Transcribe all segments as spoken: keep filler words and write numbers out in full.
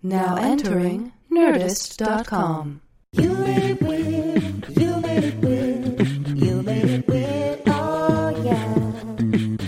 Now entering Nerdist dot com. You made it weird, you made it weird, you made it weird, oh yeah.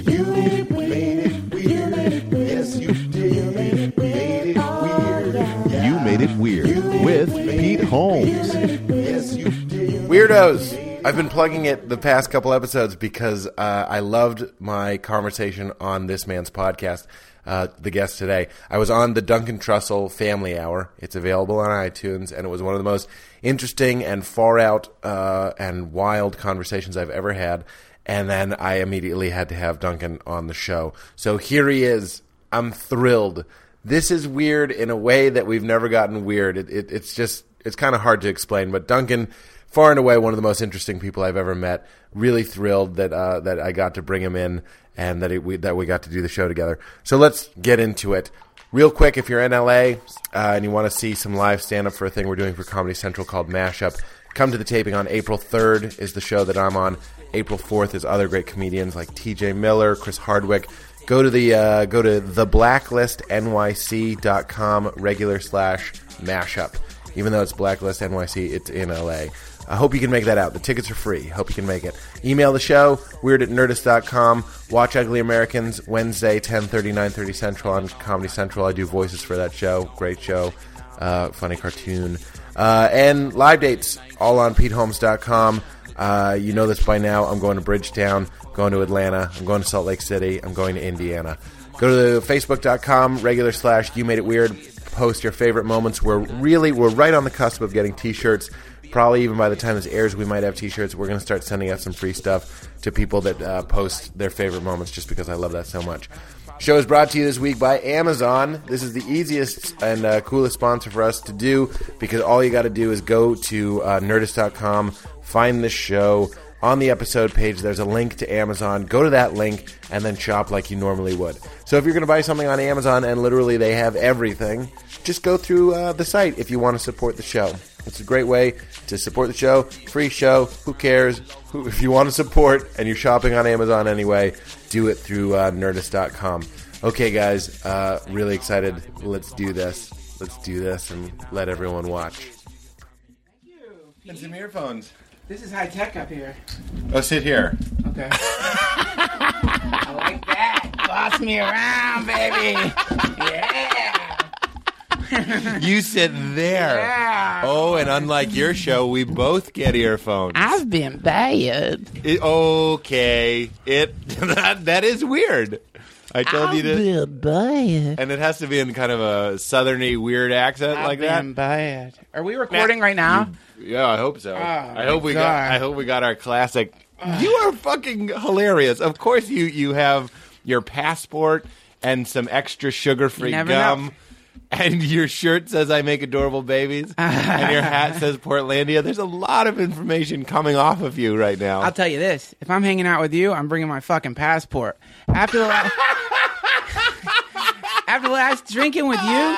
You made it weird, you made it weird, yes you did, you made it weird, oh yeah. You made it weird with Pete Holmes. Yes you did. Weirdos, I've been plugging it the past couple episodes because uh, I loved my conversation on this man's podcast. Uh, the guest today. I was on the Duncan Trussell Family Hour. It's available on iTunes, and it was one of the most interesting and far out uh, and wild conversations I've ever had. And then I immediately had to have Duncan on the show. So here he is. I'm thrilled. This is weird in a way that we've never gotten weird. It, it, it's just, it's kind of hard to explain, but Duncan, far and away, one of the most interesting people I've ever met. Really thrilled that uh, that I got to bring him in. And that it, we that we got to do the show together. So let's get into it. Real quick, if you're in L A uh, and you want to see some live stand-up for a thing we're doing for Comedy Central called Mashup, come to the taping on April third is the show that I'm on. April fourth is other great comedians like T J Miller, Chris Hardwick. Go to the uh, go to the Blacklist N Y C dot com regular slash Mashup. Even though it's Blacklist N Y C, it's in L A. I hope you can make that out. The tickets are free. Hope you can make it. Email the show, weird at nerdist dot com. Watch Ugly Americans, Wednesday, ten thirty, nine thirty Central on Comedy Central. I do voices for that show. Great show. Uh, funny cartoon. Uh, and live dates, all on pete holmes dot com. Uh, you know this by now. I'm going to Bridgetown, going to Atlanta, I'm going to Salt Lake City, I'm going to Indiana. Go to facebook dot com, regular slash You Made It Weird. Post your favorite moments. We're really, we're right on the cusp of getting T-shirts. Probably even by the time this airs, we might have T-shirts. We're going to start sending out some free stuff to people that uh, post their favorite moments just because I love that so much. Show is brought to you this week by Amazon. This is the easiest and uh, coolest sponsor for us to do because all you got to do is go to uh, nerdist dot com, find this show. On the episode page, there's a link to Amazon. Go to that link and then shop like you normally would. So if you're going to buy something on Amazon, and literally they have everything, just go through uh, the site if you want to support the show. It's a great way to support the show. Free show. Who cares? Who, if you want to support and you're shopping on Amazon anyway, do it through uh, nerdist dot com. Okay, guys. Uh, really excited. Let's do this. Let's do this and let everyone watch. Thank you. And some earphones. This is high tech up here. Oh, sit here. Okay. I like that. Boss me around, baby. Yeah. You sit there. Yeah. Oh, and unlike your show, we both get earphones. I've been bad. It, okay. It that, that is weird. I told I've you to. I've been bad. And it has to be in kind of a southerny, weird accent I've like that. I've been bad. Are we recording Matt, right now? You, yeah, I hope so. Oh, I hope we God. got. I hope we got our classic. Ugh. You are fucking hilarious. Of course, you you have your passport and some extra sugar-free gum. Know. And your shirt says, I make adorable babies. And your hat says, Portlandia. There's a lot of information coming off of you right now. I'll tell you this. If I'm hanging out with you, I'm bringing my fucking passport. After the last, after the last drinking with you,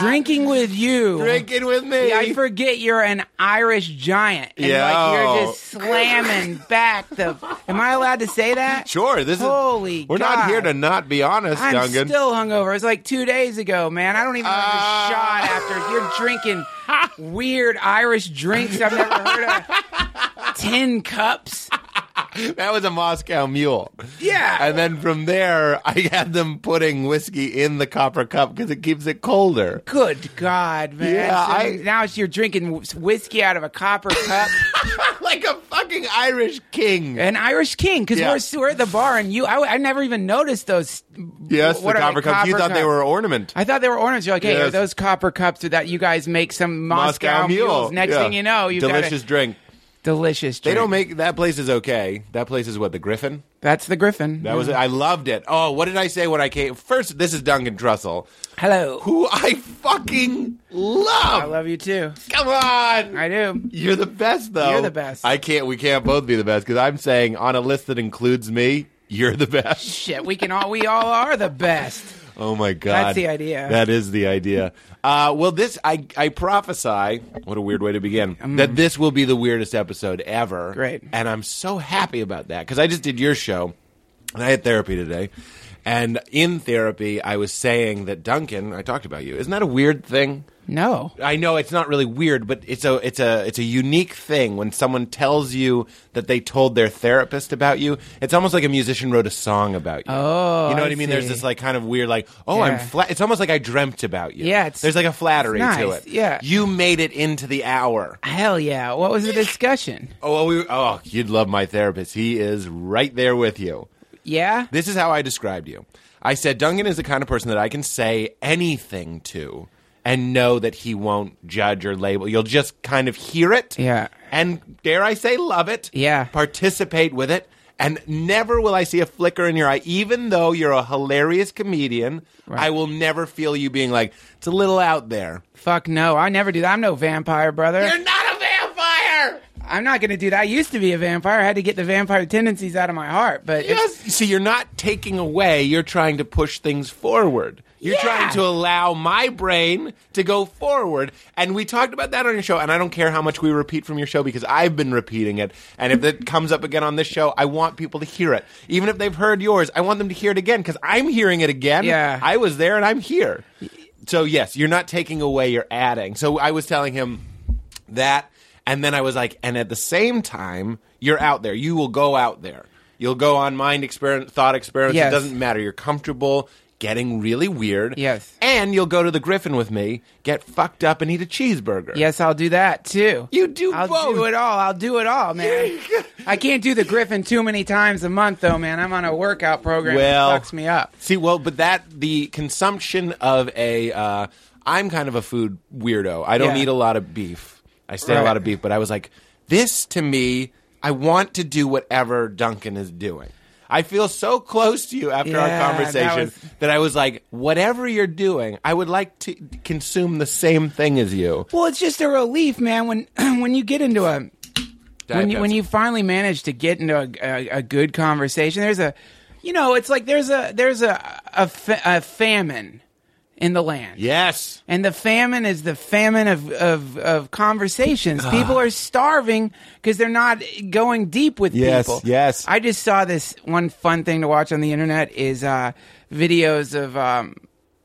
drinking with you. Drinking with me. Yeah, I forget you're an Irish giant. And yeah. Like you're just slamming back the... Am I allowed to say that? Sure. This Holy is, we're God. not here to not be honest, I'm Duncan. I'm still hungover. It's like two days ago, man. I don't even have uh, a shot after. You're drinking weird Irish drinks I've never heard of. Tin cups. That was a Moscow mule. Yeah. And then from there, I had them putting whiskey in the copper cup because it keeps it colder. Good God, man. Yeah, so I, now it's, you're drinking whiskey out of a copper cup. Like a fucking Irish king. An Irish king, because yeah. we're, we're at the bar, and you, I, I never even noticed those. Yes, what the copper cups. Copper you thought cups. They were ornament. I thought they were ornaments. You're like, hey, yes. Are those copper cups that you guys make some Moscow, Moscow mule. mules? Next yeah. thing you know, you've Delicious got Delicious drink. Delicious drink. They don't make... That place is okay. That place is what, the Griffin? That's the Griffin. That yeah. was it. I loved it. Oh, what did I say when I came... First, this is Duncan Trussell. Hello. Who I fucking love. I love you too. Come on. I do. You're the best, though. You're the best. I can't... We can't both be the best, because I'm saying on a list that includes me, you're the best. Shit, we can all... We all are the best. Oh, my God. That's the idea. That is the idea. Uh, well, this, I, I prophesy, what a weird way to begin, um, that this will be the weirdest episode ever. Great. And I'm so happy about that because I just did your show, and I had therapy today. And in therapy, I was saying that Duncan, I talked about you. Isn't that a weird thing? No. I know it's not really weird, but it's a it's a it's a unique thing when someone tells you that they told their therapist about you. It's almost like a musician wrote a song about you. Oh, you know what I, I mean? See. There's this like kind of weird like, oh, yeah. I'm flat. It's almost like I dreamt about you. Yeah, it's, there's like a flattery nice. to it. Yeah, you made it into the hour. Hell yeah! What was the discussion? oh, well, we, oh, you'd love my therapist. He is right there with you. Yeah. This is how I described you. I said Duncan is the kind of person that I can say anything to. And know that he won't judge or label. You'll just kind of hear it. Yeah. And dare I say, love it. Yeah. Participate with it. And never will I see a flicker in your eye. Even though you're a hilarious comedian, right. I will never feel you being like, it's a little out there. Fuck no. I never do that. I'm no vampire, brother. You're not a vampire! I'm not going to do that. I used to be a vampire. I had to get the vampire tendencies out of my heart. But yes. See, you're not taking away. You're trying to push things forward. You're yeah. trying to allow my brain to go forward. And we talked about that on your show, and I don't care how much we repeat from your show because I've been repeating it. And if it comes up again on this show, I want people to hear it. Even if they've heard yours, I want them to hear it again because I'm hearing it again. Yeah. I was there and I'm here. So, yes, you're not taking away, you're adding. So I was telling him that, and then I was like, and at the same time, you're out there. You will go out there. You'll go on mind experiment, thought experiments. Yes. It doesn't matter. You're comfortable. Getting really weird. Yes. And you'll go to the Griffin with me, get fucked up, and eat a cheeseburger. Yes, I'll do that, too. You do I'll both. I'll do it all. I'll do it all, man. I can't do the Griffin too many times a month, though, man. I'm on a workout program well, that fucks me up. See, well, but that, the consumption of a, uh, I'm kind of a food weirdo. I don't yeah. eat a lot of beef. I stay right. a lot of beef, but I was like, this to me, I want to do whatever Duncan is doing. I feel so close to you after yeah, our conversation that, was... that I was like, whatever you're doing, I would like to consume the same thing as you. Well, it's just a relief, man. When when you get into a when you, when you finally manage to get into a, a, a good conversation, there's a you know, it's like there's a there's a a, fa- a famine in the land. Yes, and the famine is the famine of of, of conversations. Ugh. People are starving because they're not going deep with yes, people. Yes, yes. I just saw this one fun thing to watch on the internet is uh, videos of um,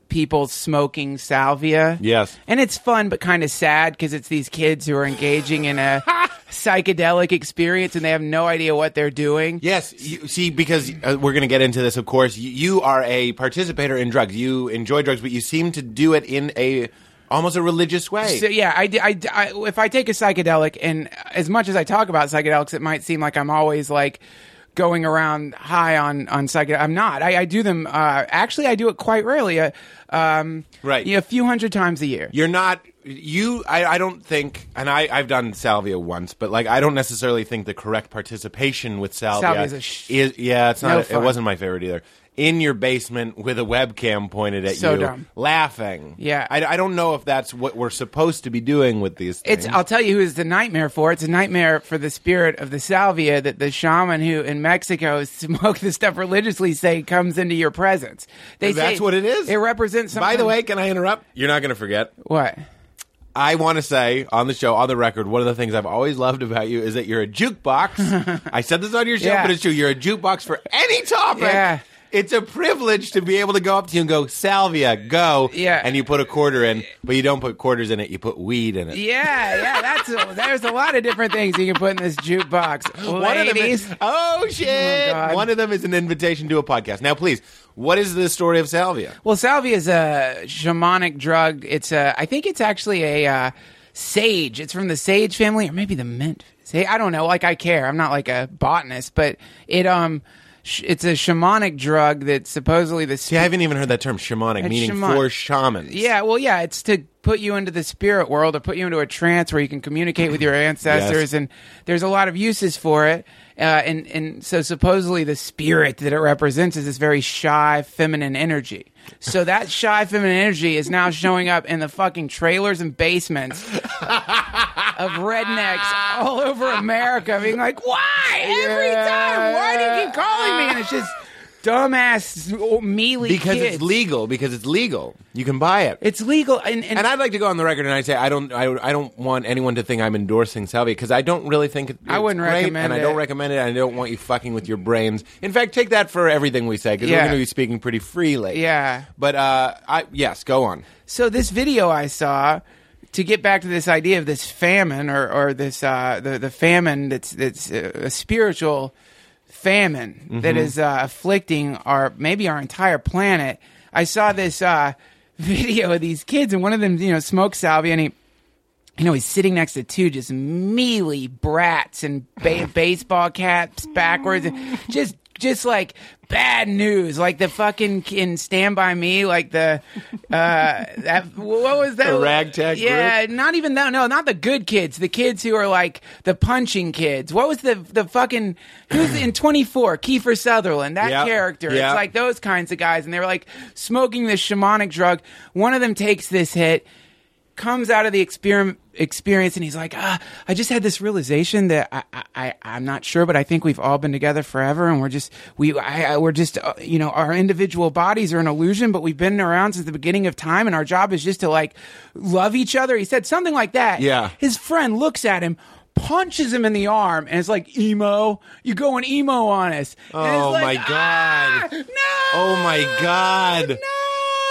people smoking salvia. Yes, and it's fun but kind of sad because it's these kids who are engaging in a psychedelic experience and they have no idea what they're doing. Yes, you, see, because uh, we're going to get into this, of course. You, you are a participator in drugs. You enjoy drugs, but you seem to do it in a almost a religious way. So yeah, I, I, I, if I take a psychedelic, and as much as I talk about psychedelics, it might seem like I'm always like going around high on on psychedelics. I'm not. I, I do them. Uh, actually, I do it quite rarely. Uh, um, right, you know, a few hundred times a year. You're not. You, I, I don't think, and I, I've done salvia once, but like I don't necessarily think the correct participation with salvia, salvia is, a sh- is, yeah, it's not. No a, it wasn't my favorite either. In your basement with a webcam pointed at so you, dumb. laughing. Yeah, I, I don't know if that's what we're supposed to be doing with these things. It's, I'll tell you who is the nightmare for. It's a nightmare for the spirit of the salvia that the shaman who in Mexico smoked the stuff religiously say comes into your presence. They that's say, what it is. It represents. Something. By the way, can I interrupt? You're not going to forget what. I want to say on the show, on the record, one of the things I've always loved about you is that you're a jukebox. I said this on your show, yeah. but it's true. You're a jukebox for any topic. Yeah. It's a privilege to be able to go up to you and go, Salvia, go. Yeah. And you put a quarter in, but you don't put quarters in it. You put weed in it. Yeah, yeah. That's a, there's a lot of different things you can put in this jukebox. One Ladies. of them is, oh, shit. Oh, one of them is an invitation to a podcast. Now, please. What is the story of salvia? Well, salvia is a shamanic drug. It's a, I think it's actually a uh, sage. It's from the sage family, or maybe the mint. Say, I don't know. Like I care. I'm not like a botanist, but it um, sh- it's a shamanic drug that supposedly the. Sp- See, I haven't even heard that term shamanic, meaning shaman- for shamans. Yeah, well, yeah, it's to put you into the spirit world, or put you into a trance where you can communicate with your ancestors, yes. and there's a lot of uses for it. Uh, and, and so supposedly the spirit that it represents is this very shy feminine energy. So that shy feminine energy is now showing up in the fucking trailers and basements of rednecks all over America being like, why? Every yeah. time, why do you keep calling me? And it's just... dumbass mealy because kids. It's legal. Because it's legal, you can buy it. It's legal, and, and and I'd like to go on the record and I say I don't, I, I don't want anyone to think I'm endorsing Salvia because I don't really think it's I wouldn't great, recommend and it, and I don't recommend it. And I don't want you fucking with your brains. In fact, take that for everything we say because yeah. we're going to be speaking pretty freely. Yeah, but uh, I yes, go on. So this video I saw. To get back to this idea of this famine, or or this uh, the the famine that's that's a spiritual famine mm-hmm. that is uh, afflicting our maybe our entire planet. I saw this uh, video of these kids, and one of them, you know, smokes salvia, and he, you know, he's sitting next to two just mealy brats and ba- baseball caps backwards, and just. Just like bad news, like the fucking in Stand By Me, like the uh, that what was that? The ragtag yeah, group? Not even that. No, not the good kids. The kids who are like the punching kids. What was the the fucking who's in twenty-four? Kiefer Sutherland, that yep. character. Yep. It's like those kinds of guys, and they were like smoking this shamanic drug. One of them takes this hit, comes out of the experiment. Experience and he's like, ah, I just had this realization that I, I, I, I'm not sure, but I think we've all been together forever, and we're just we, I, I, we're just uh, you know, our individual bodies are an illusion, but we've been around since the beginning of time, and our job is just to like love each other. He said something like that. Yeah. His friend looks at him, punches him in the arm, and it's like, emo, you going emo on us. And oh like, my god! Ah, no! Oh my god! No!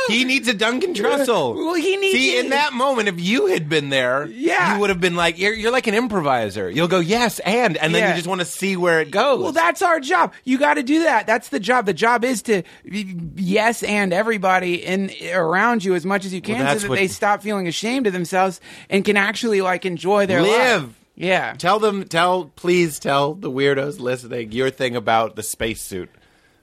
He needs a Duncan Trussell. Well, he needs. See, in that moment, if you had been there, yeah. you would have been like, you're, you're like an improviser. You'll go, yes, and. And then yeah. you just want to see where it goes. Well, that's our job. You got to do that. That's the job. The job is to yes and everybody in around you as much as you can well, so that what... they stop feeling ashamed of themselves and can actually like enjoy their Live. Life. Yeah. Tell them, tell, please tell the weirdos listening your thing about the spacesuit.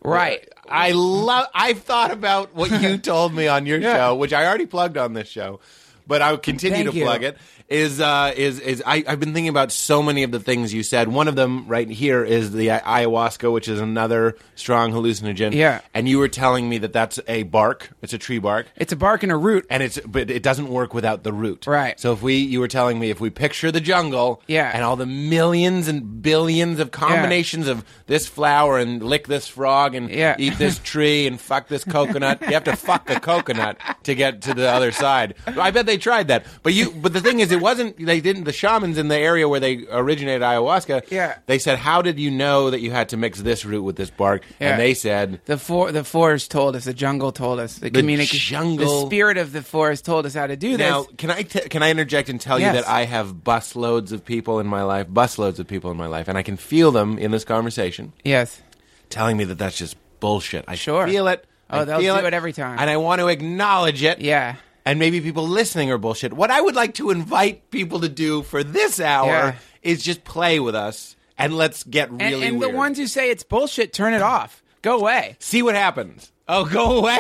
Right. I love. I've thought about what you told me on your yeah. show, which I already plugged on this show, but I'll continue Thank to you. Plug it. Is uh, is is I, I've been thinking about so many of the things you said. One of them right here is the ayahuasca, which is another strong hallucinogen. Yeah, and you were telling me that that's a bark. It's a tree bark. It's a bark and a root, and it's but it doesn't work without the root. Right. So if we, you were telling me, if we picture the jungle, yeah. and all the millions and billions of combinations yeah. of this flower and lick this frog and yeah. eat this tree and fuck this coconut. You have to fuck the coconut to get to the other side. I bet they tried that, but you. But the thing is. It It wasn't they didn't the shamans in the area where they originated ayahuasca. Yeah, they said, "How did you know that you had to mix this root with this bark?" Yeah. And they said, "The for the forest told us, the jungle told us, the, the communic- jungle, the spirit of the forest told us how to do this." Now, can I t- can I interject and tell yes. you that I have busloads of people in my life, busloads of people in my life, and I can feel them in this conversation. Yes, telling me that that's just bullshit. I sure. feel it. Oh, I they'll feel do it. it every time, and I want to acknowledge it. Yeah. And maybe people listening are bullshit. What I would like to invite people to do for this hour yeah. is just play with us, and let's get really and, and weird. And the ones who say it's bullshit, turn it off. Go away. See what happens. Oh, go away?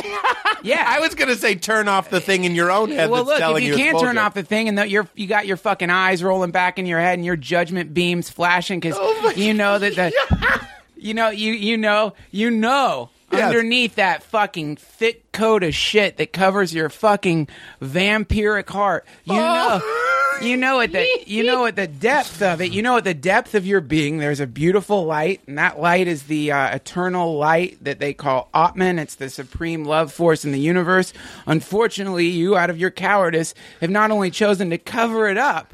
Yeah. I was going to say turn off the thing in your own head well, that's look, telling you Well, look, if you, you can't turn off the thing and the, you're, you got your fucking eyes rolling back in your head and your judgment beams flashing because oh you know that the, yeah. you know, you, you know, you know. Yes. Underneath that fucking thick coat of shit that covers your fucking vampiric heart, you oh. know, you know at the you know at the depth of it, you know at the depth of your being, there's a beautiful light, and that light is the uh, eternal light that they call Atman. It's the supreme love force in the universe. Unfortunately, you, out of your cowardice, have not only chosen to cover it up,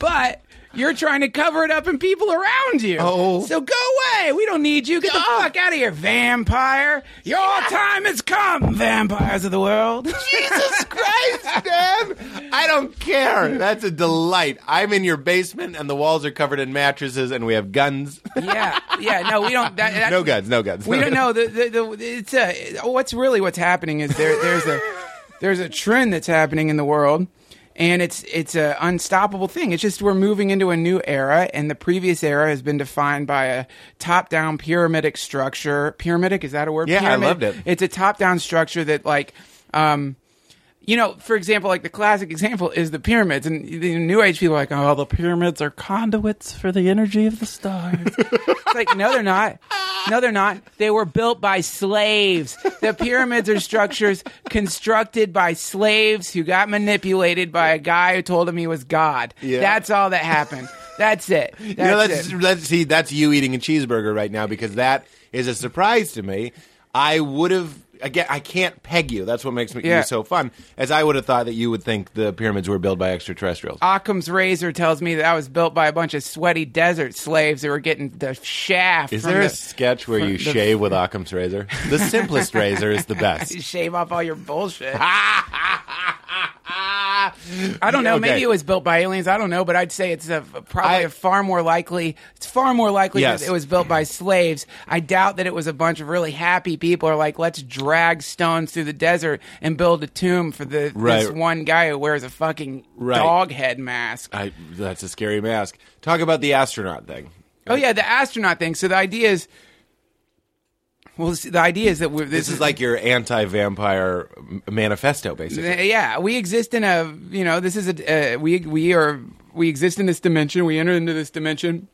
but you're trying to cover it up in people around you. Oh. So go away. We don't need you. Get the oh. fuck out of here, vampire. Your yeah. time has come, vampires of the world. Jesus Christ, man. I don't care. That's a delight. I'm in your basement, and the walls are covered in mattresses, and we have guns. Yeah. Yeah. No, we don't. That, that's, no guns. No guns. We no don't know. The, the, the, it's a, what's really what's happening is there, there's a there's a trend that's happening in the world. And it's it's an unstoppable thing. It's just we're moving into a new era, and the previous era has been defined by a top-down pyramidic structure. Pyramidic, is that a word? Yeah, Pyramid. I loved it. It's a top-down structure that, like, um, you know, for example, like the classic example is the pyramids. And the New Age people are like, oh, the pyramids are conduits for the energy of the stars. It's like, no, they're not. No, they're not. They were built by slaves. The pyramids are structures constructed by slaves who got manipulated by a guy who told him he was God. Yeah. That's all that happened. That's it. That's you know, let's, it. Let's see. That's you eating a cheeseburger right now because that is a surprise to me. I would have, again, I can't peg you. That's what makes me yeah. so fun, as I would have thought that you would think the pyramids were built by extraterrestrials. Occam's razor tells me that I was built by a bunch of sweaty desert slaves that were getting the shaft. Is from there the, a sketch where you the, shave with Occam's razor? The simplest razor is the best. You shave off all your bullshit. I don't know. Okay. Maybe it was built by aliens. I don't know, but I'd say it's a, probably I, a far more likely. It's far more likely yes. that it was built by slaves. I doubt that it was a bunch of really happy people. Are like, let's drag stones through the desert and build a tomb for the right. this one guy who wears a fucking right. dog head mask. I, that's a scary mask. Talk about the astronaut thing. Oh yeah, the astronaut thing. So the idea is. Well, the idea is that we're... This, this is, is like your anti-vampire manifesto, basically. Yeah, we exist in a, you know, this is a, uh, we we are, we exist in this dimension, we enter into this dimension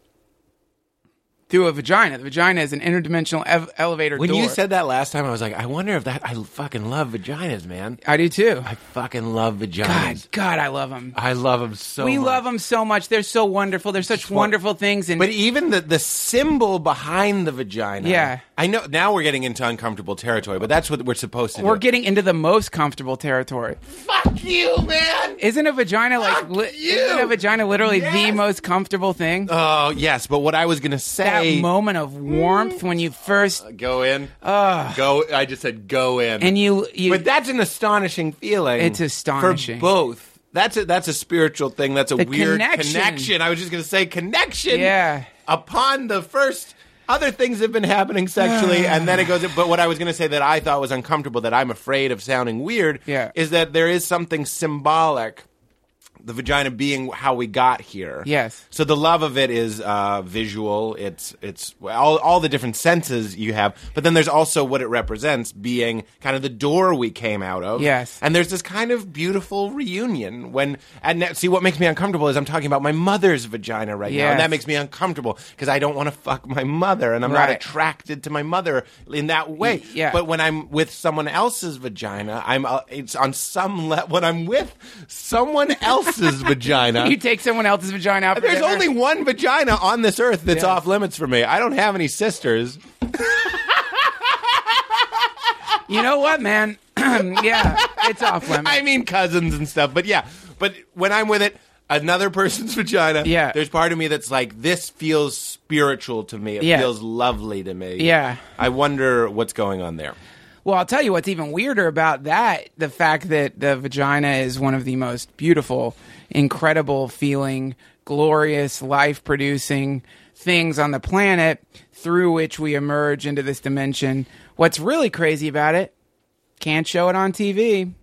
through a vagina. The vagina is an interdimensional ev- elevator when door. When you said that last time, I was like, I wonder if that, I fucking love vaginas, man. I do too. I fucking love vaginas. God, God I love them. I love them so we much. We love them so much. They're so wonderful. They're such well, wonderful things. And but even the, the symbol behind the vagina. Yeah. I know now we're getting into uncomfortable territory, but that's what we're supposed to do. We're getting into the most comfortable territory. Fuck you, man! Isn't a vagina like li- isn't a vagina literally yes. the most comfortable thing? Oh, yes, but what I was going to say, that moment of warmth mm. when you first uh, go in. Uh, go I just said go in. And you, you But that's an astonishing feeling. It's astonishing. For both. That's a, that's a spiritual thing. That's a the weird connection. connection. I was just going to say connection. Yeah. Upon the first other things have been happening sexually, and then it goes... But what I was going to say that I thought was uncomfortable, that I'm afraid of sounding weird, yeah. is that there is something symbolic, the vagina being how we got here. Yes. So the love of it is uh, visual. It's it's all, all the different senses you have. But then there's also what it represents being kind of the door we came out of. Yes. And there's this kind of beautiful reunion when... And see, what makes me uncomfortable is I'm talking about my mother's vagina right yes. now. And that makes me uncomfortable because I don't want to fuck my mother. And I'm right. not attracted to my mother in that way. Yeah. But when I'm with someone else's vagina, I'm uh, it's on some level... When I'm with someone else... vagina. You take someone else's vagina out for There's dinner. Only one vagina on this earth that's yeah. off limits for me. I don't have any sisters. You know what, man? Yeah, it's off limits. I mean cousins and stuff, but yeah. But when I'm with it, another person's vagina, yeah. there's part of me that's like, this feels spiritual to me. It yeah. feels lovely to me. Yeah. I wonder what's going on there. Well, I'll tell you what's even weirder about that, the fact that the vagina is one of the most beautiful, incredible feeling, glorious, life-producing things on the planet through which we emerge into this dimension. What's really crazy about it, can't show it on T V.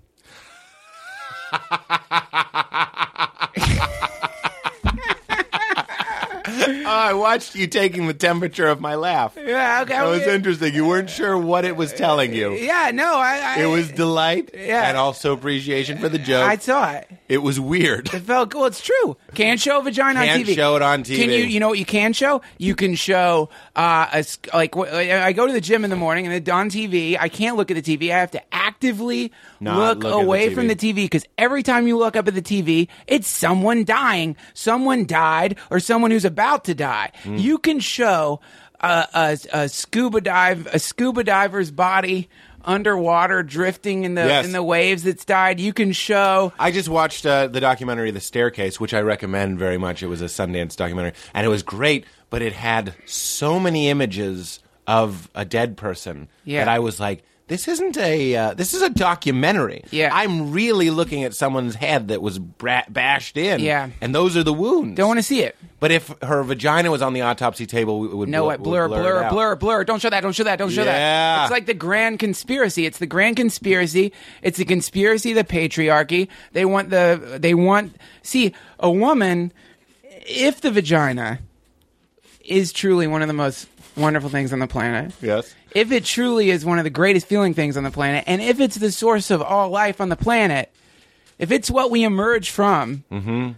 Oh, I watched you taking the temperature of my laugh. Yeah, okay. That was interesting. You weren't sure what it was telling you. Yeah, no, I... I it was delight yeah. and also appreciation for the joke. I saw it. It was weird. It felt cool. It's true. Can't show a vagina on T V. Can't show it on T V. Can you, you know what you can show? You can show... Uh, a, like I go to the gym in the morning and on T V, I can't look at the T V. I have to actively look, look away from the T V because every time you look up at the T V, it's someone dying. Someone died or someone who's about to die. Mm. You can show uh, a, a scuba dive, a scuba diver's body underwater, drifting in the yes. in the waves. That's died. You can show. I just watched uh, the documentary "The Staircase," which I recommend very much. It was a Sundance documentary, and it was great. But it had so many images of a dead person yeah. that I was like, "This isn't a. Uh, this is a documentary. Yeah. I'm really looking at someone's head that was bra- bashed in. Yeah. And those are the wounds. Don't want to see it." But if her vagina was on the autopsy table, it would no, bl- it blur, would blur, blur, it blur, blur. Don't show that. Don't show that. Don't show yeah. that. It's like the grand conspiracy. It's the grand conspiracy. It's the conspiracy of the patriarchy. They want the. They want. See, a woman. If the vagina is truly one of the most wonderful things on the planet. Yes. If it truly is one of the greatest feeling things on the planet, and if it's the source of all life on the planet, if it's what we emerge from. Mm-hmm.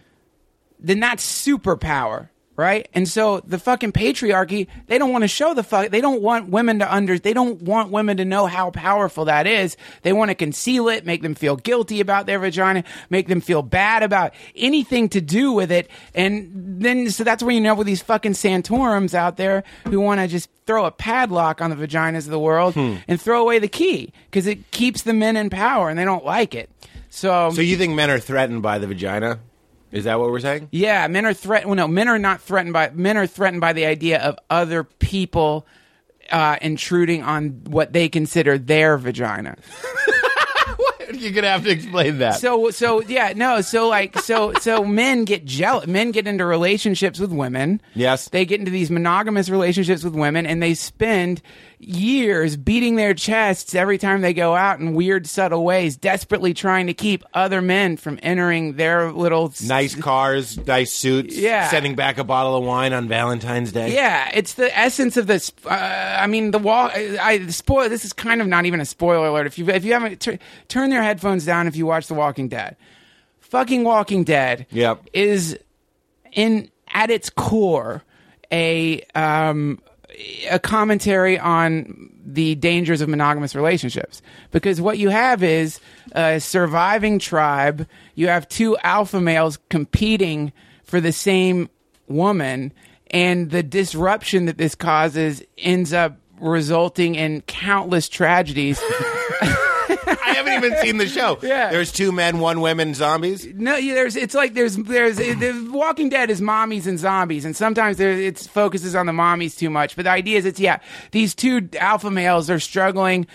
Then that's superpower. Right? And so the fucking patriarchy, they don't want to show the fuck, they don't want women to under, they don't want women to know how powerful that is. They want to conceal it, make them feel guilty about their vagina, make them feel bad about anything to do with it. And then, so that's where you know with these fucking Santorums out there who want to just throw a padlock on the vaginas of the world hmm. and throw away the key because it keeps the men in power and they don't like it. So, so you think men are threatened by the vagina? Is that what we're saying? Yeah, men are threatened. Well, no, men are not threatened by. Men are threatened by the idea of other people uh, intruding on what they consider their vagina. You're gonna have to explain that. So, so yeah, no, so like, so, so men get jealous. Men get into relationships with women. Yes, they get into these monogamous relationships with women, and they spend years beating their chests every time they go out in weird, subtle ways, desperately trying to keep other men from entering their little s- nice cars, nice suits, yeah. sending back a bottle of wine on Valentine's Day. Yeah, it's the essence of this. Uh, I mean, the wall. I, I the spoil. This is kind of not even a spoiler alert. If you if you haven't t- turn your headphones down, if you watch The Walking Dead, fucking Walking Dead. Yep. Is in at its core a um. a commentary on the dangers of monogamous relationships, because what you have is a surviving tribe. You have two alpha males competing for the same woman, and the disruption that this causes ends up resulting in countless tragedies. I haven't even seen the show. Yeah. There's two men, one woman, zombies? No, there's. It's like there's. There's. The Walking Dead is mommies and zombies, and sometimes there, it focuses on the mommies too much. But the idea is, it's yeah, these two alpha males are struggling,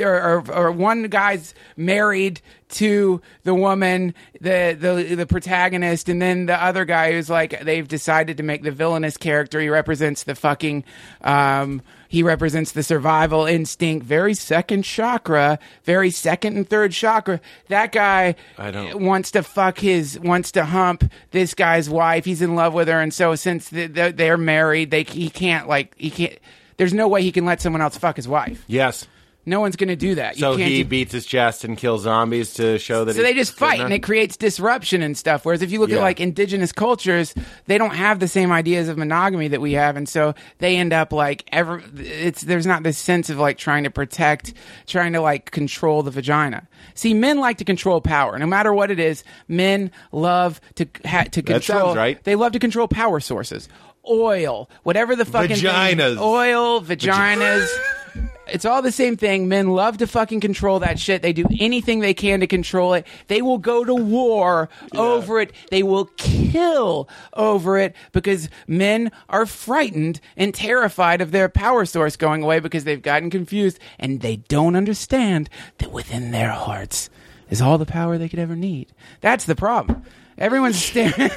or, or, or one guy's married to the woman, the, the the protagonist, and then the other guy who's like, they've decided to make the villainous character. He represents the fucking. Um, He represents the survival instinct, very second chakra, very second and third chakra. That guy I don't. wants to fuck his, wants to hump this guy's wife. He's in love with her, and so since the, the, they're married, they he can't like he can't. There's no way he can let someone else fuck his wife. Yes. No one's going to do that. You so can't he do- beats his chest and kills zombies to show that. So they just fight, and it creates disruption and stuff. Whereas if you look yeah. at like indigenous cultures, they don't have the same ideas of monogamy that we have, and so they end up like ever. It's there's not this sense of like trying to protect, trying to like control the vagina. See, men like to control power, no matter what it is. Men love to ha- to control. That sounds right. They love to control power sources, oil, whatever the fucking vaginas, thing, oil, vaginas. Vag- It's all the same thing. Men love to fucking control that shit. They do anything they can to control it. They will go to war yeah. over it. They will kill over it because men are frightened and terrified of their power source going away because they've gotten confused and they don't understand that within their hearts is all the power they could ever need. That's the problem. Everyone's staring.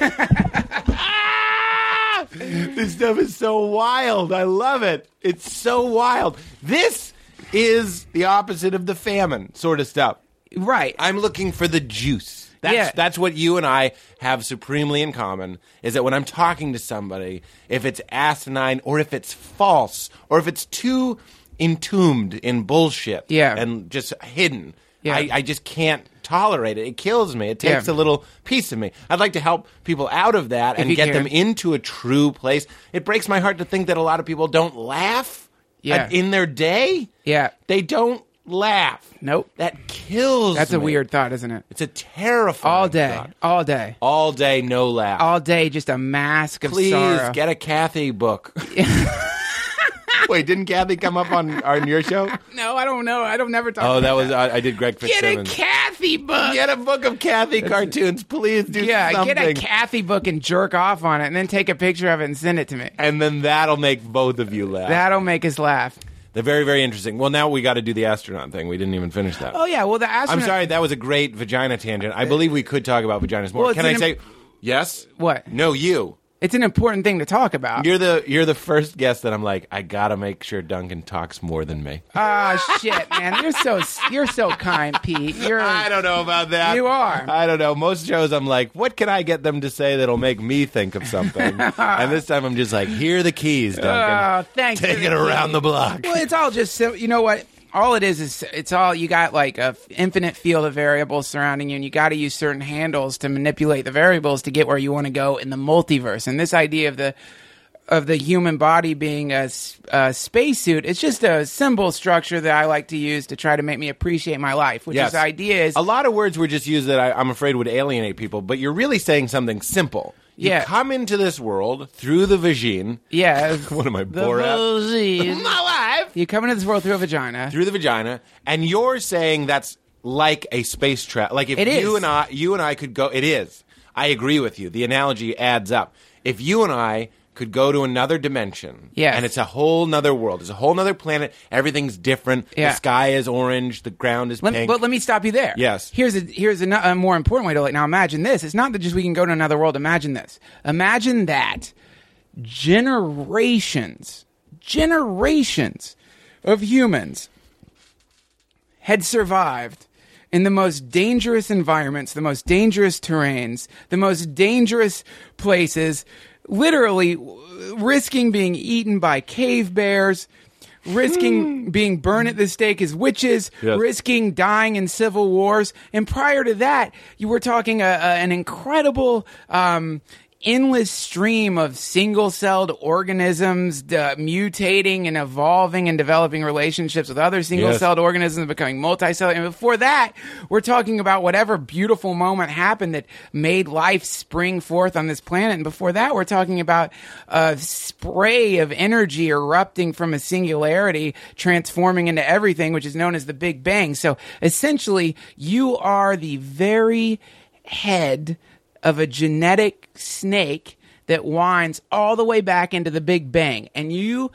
This stuff is so wild. I love it. It's so wild. This is the opposite of the famine sort of stuff. Right. I'm looking for the juice. That's, yeah. that's what you and I have supremely in common, is that when I'm talking to somebody, if it's asinine or if it's false or if it's too entombed in bullshit yeah. and just hidden, yeah. I, I just can't tolerate it. It kills me. It takes yeah. a little piece of me. I'd like to help people out of that if and get can. them into a true place. It breaks my heart to think that a lot of people don't laugh yeah. in their day. Yeah. They don't laugh. Nope. That kills That's me. A weird thought, isn't it? It's a terrifying All day. Thought. All day. All day, no laugh. All day, just a mask of Please, sorrow. Please, get a Kathy book. Wait, didn't Kathy come up on, on your show? No, I don't know. I don't never talk. Oh, about that was that. I, I did Greg Fitzsimmons. Get a Kathy book. Get a book of Kathy That's cartoons, please. Do yeah, something. Get a Kathy book and jerk off on it, and then take a picture of it and send it to me. And then that'll make both of you laugh. That'll make us laugh. They're very, very interesting. Well, now we got to do the astronaut thing. We didn't even finish that. Oh yeah, well the astronaut. I'm sorry, that was a great vagina tangent. I believe we could talk about vaginas more. Well, Can I imp- say yes? What? No, you. It's an important thing to talk about. You're the you're the first guest that I'm like, I gotta make sure Duncan talks more than me. Ah, oh, shit, man, you're so you're so kind, Pete. You're, I don't know about that. You are. I don't know. Most shows, I'm like, what can I get them to say that'll make me think of something? And this time, I'm just like, here are the keys, Duncan. Oh, thanks. Take it around the block. Well, it's all just you know what. all it is is it's all you got, like a f- infinite field of variables surrounding you, and you got to use certain handles to manipulate the variables to get where you want to go in the multiverse. And this idea of the of the human body being a, a spacesuit, it's just a symbol structure that I like to use to try to make me appreciate my life, which yes. is the idea is... A lot of words were just used that I, I'm afraid would alienate people, but you're really saying something simple. You yeah. come into this world through the vagine. Yeah. What am I, Borat? The My wife! You come into this world through a vagina. Through the vagina, and you're saying that's like a space travel. Like if it you is. and I, you and I could go... It is. I agree with you. The analogy adds up. If you and I... could go to another dimension, yes. and it's a whole nother world. It's a whole nother planet. Everything's different. Yeah. The sky is orange. The ground is let, pink. But let me stop you there. Yes. Here's a here's a, a more important way to like. Now imagine this. It's not that just we can go to another world. Imagine this. Imagine that generations, generations of humans had survived in the most dangerous environments, the most dangerous terrains, the most dangerous places. Literally risking being eaten by cave bears, risking being burned at the stake as witches, yes. risking dying in civil wars. And prior to that, you were talking a, a, an incredible um, endless stream of single-celled organisms uh, mutating and evolving and developing relationships with other single-celled yes. organisms, becoming multicellular. And before that, we're talking about whatever beautiful moment happened that made life spring forth on this planet. And before that, we're talking about a spray of energy erupting from a singularity, transforming into everything, which is known as the Big Bang. So essentially, you are the very head of a genetic snake that winds all the way back into the Big Bang. And you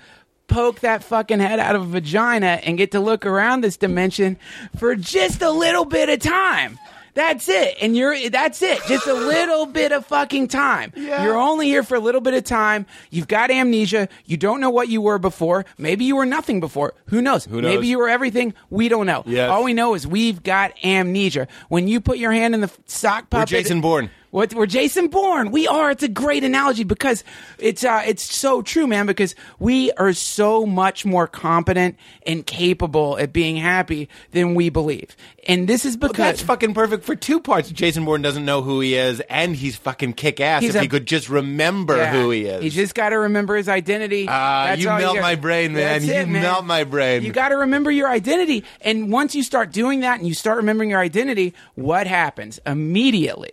poke that fucking head out of a vagina and get to look around this dimension for just a little bit of time. That's it. And you're, that's it. Just a little bit of fucking time. Yeah. You're only here for a little bit of time. You've got amnesia. You don't know what you were before. Maybe you were nothing before. Who knows? Who knows? Maybe you were everything. We don't know. Yes. All we know is we've got amnesia. When you put your hand in the sock puppet. We're Jason Bourne. What, we're Jason Bourne. We are. It's a great analogy because it's uh, it's so true, man, because we are so much more competent and capable at being happy than we believe. And this is because... Well, that's fucking perfect for two parts. Jason Bourne doesn't know who he is, and he's fucking kick-ass he's if a, he could just remember yeah, who he is. He's just got to remember his identity. Ah, uh, you melt my brain, man. That's you it, man. melt my brain. You got to remember your identity. And once you start doing that and you start remembering your identity, what happens? Immediately,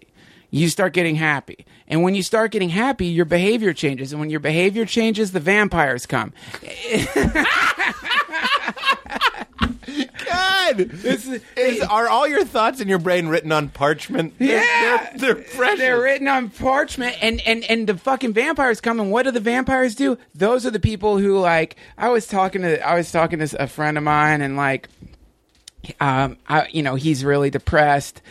you start getting happy. And when you start getting happy, your behavior changes. And when your behavior changes, the vampires come. God! This is, is, are all your thoughts in your brain written on parchment? They're, yeah! They're, they're precious. They're written on parchment. And, and, and the fucking vampires come. And what do the vampires do? Those are the people who, like... I was talking to, I was talking to a friend of mine, and, like... Um, I, you know, he's really depressed.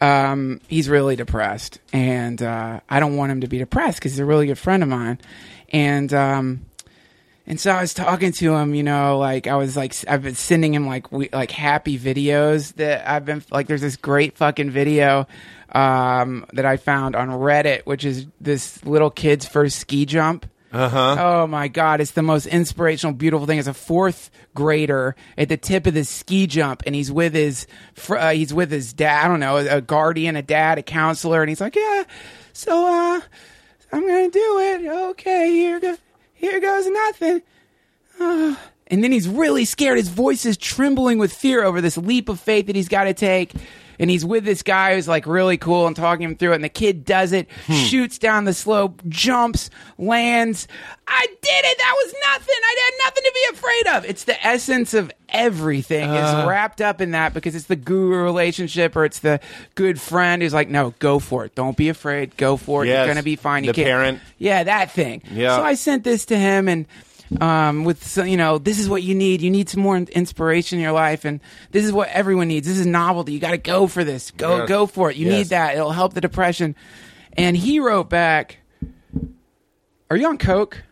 Um, he's really depressed, and uh, I don't want him to be depressed because he's a really good friend of mine. And um, and so I was talking to him, you know, like I was like I've been sending him like we, like happy videos that I've been like. There's this great fucking video um, that I found on Reddit, which is this little kid's first ski jump. Uh-huh. Oh my God, it's the most inspirational, beautiful thing. It's a fourth grader at the tip of the ski jump, and he's with his fr- uh, he's with his dad, I don't know, a guardian, a dad, a counselor, and he's like, yeah, so uh, I'm going to do it. Okay, here go- here goes nothing. Uh, and then he's really scared. His voice is trembling with fear over this leap of faith that he's got to take. And he's with this guy who's like really cool and talking him through it. And the kid does it, hmm. shoots down the slope, jumps, lands. I did it. That was nothing. I had nothing to be afraid of. It's the essence of everything uh, is wrapped up in that because it's the guru relationship or it's the good friend who's like, no, go for it. Don't be afraid. Go for it. Yes, you're going to be fine. You the can't. Parent. Yeah, that thing. Yeah. So I sent this to him and... Um, with so, you know, this is what you need. You need some more inspiration in your life, and this is what everyone needs. This is novelty. You got to go for this. Go, yes. go for it. You yes. need that. It'll help the depression. And he wrote back, "Are you on coke?"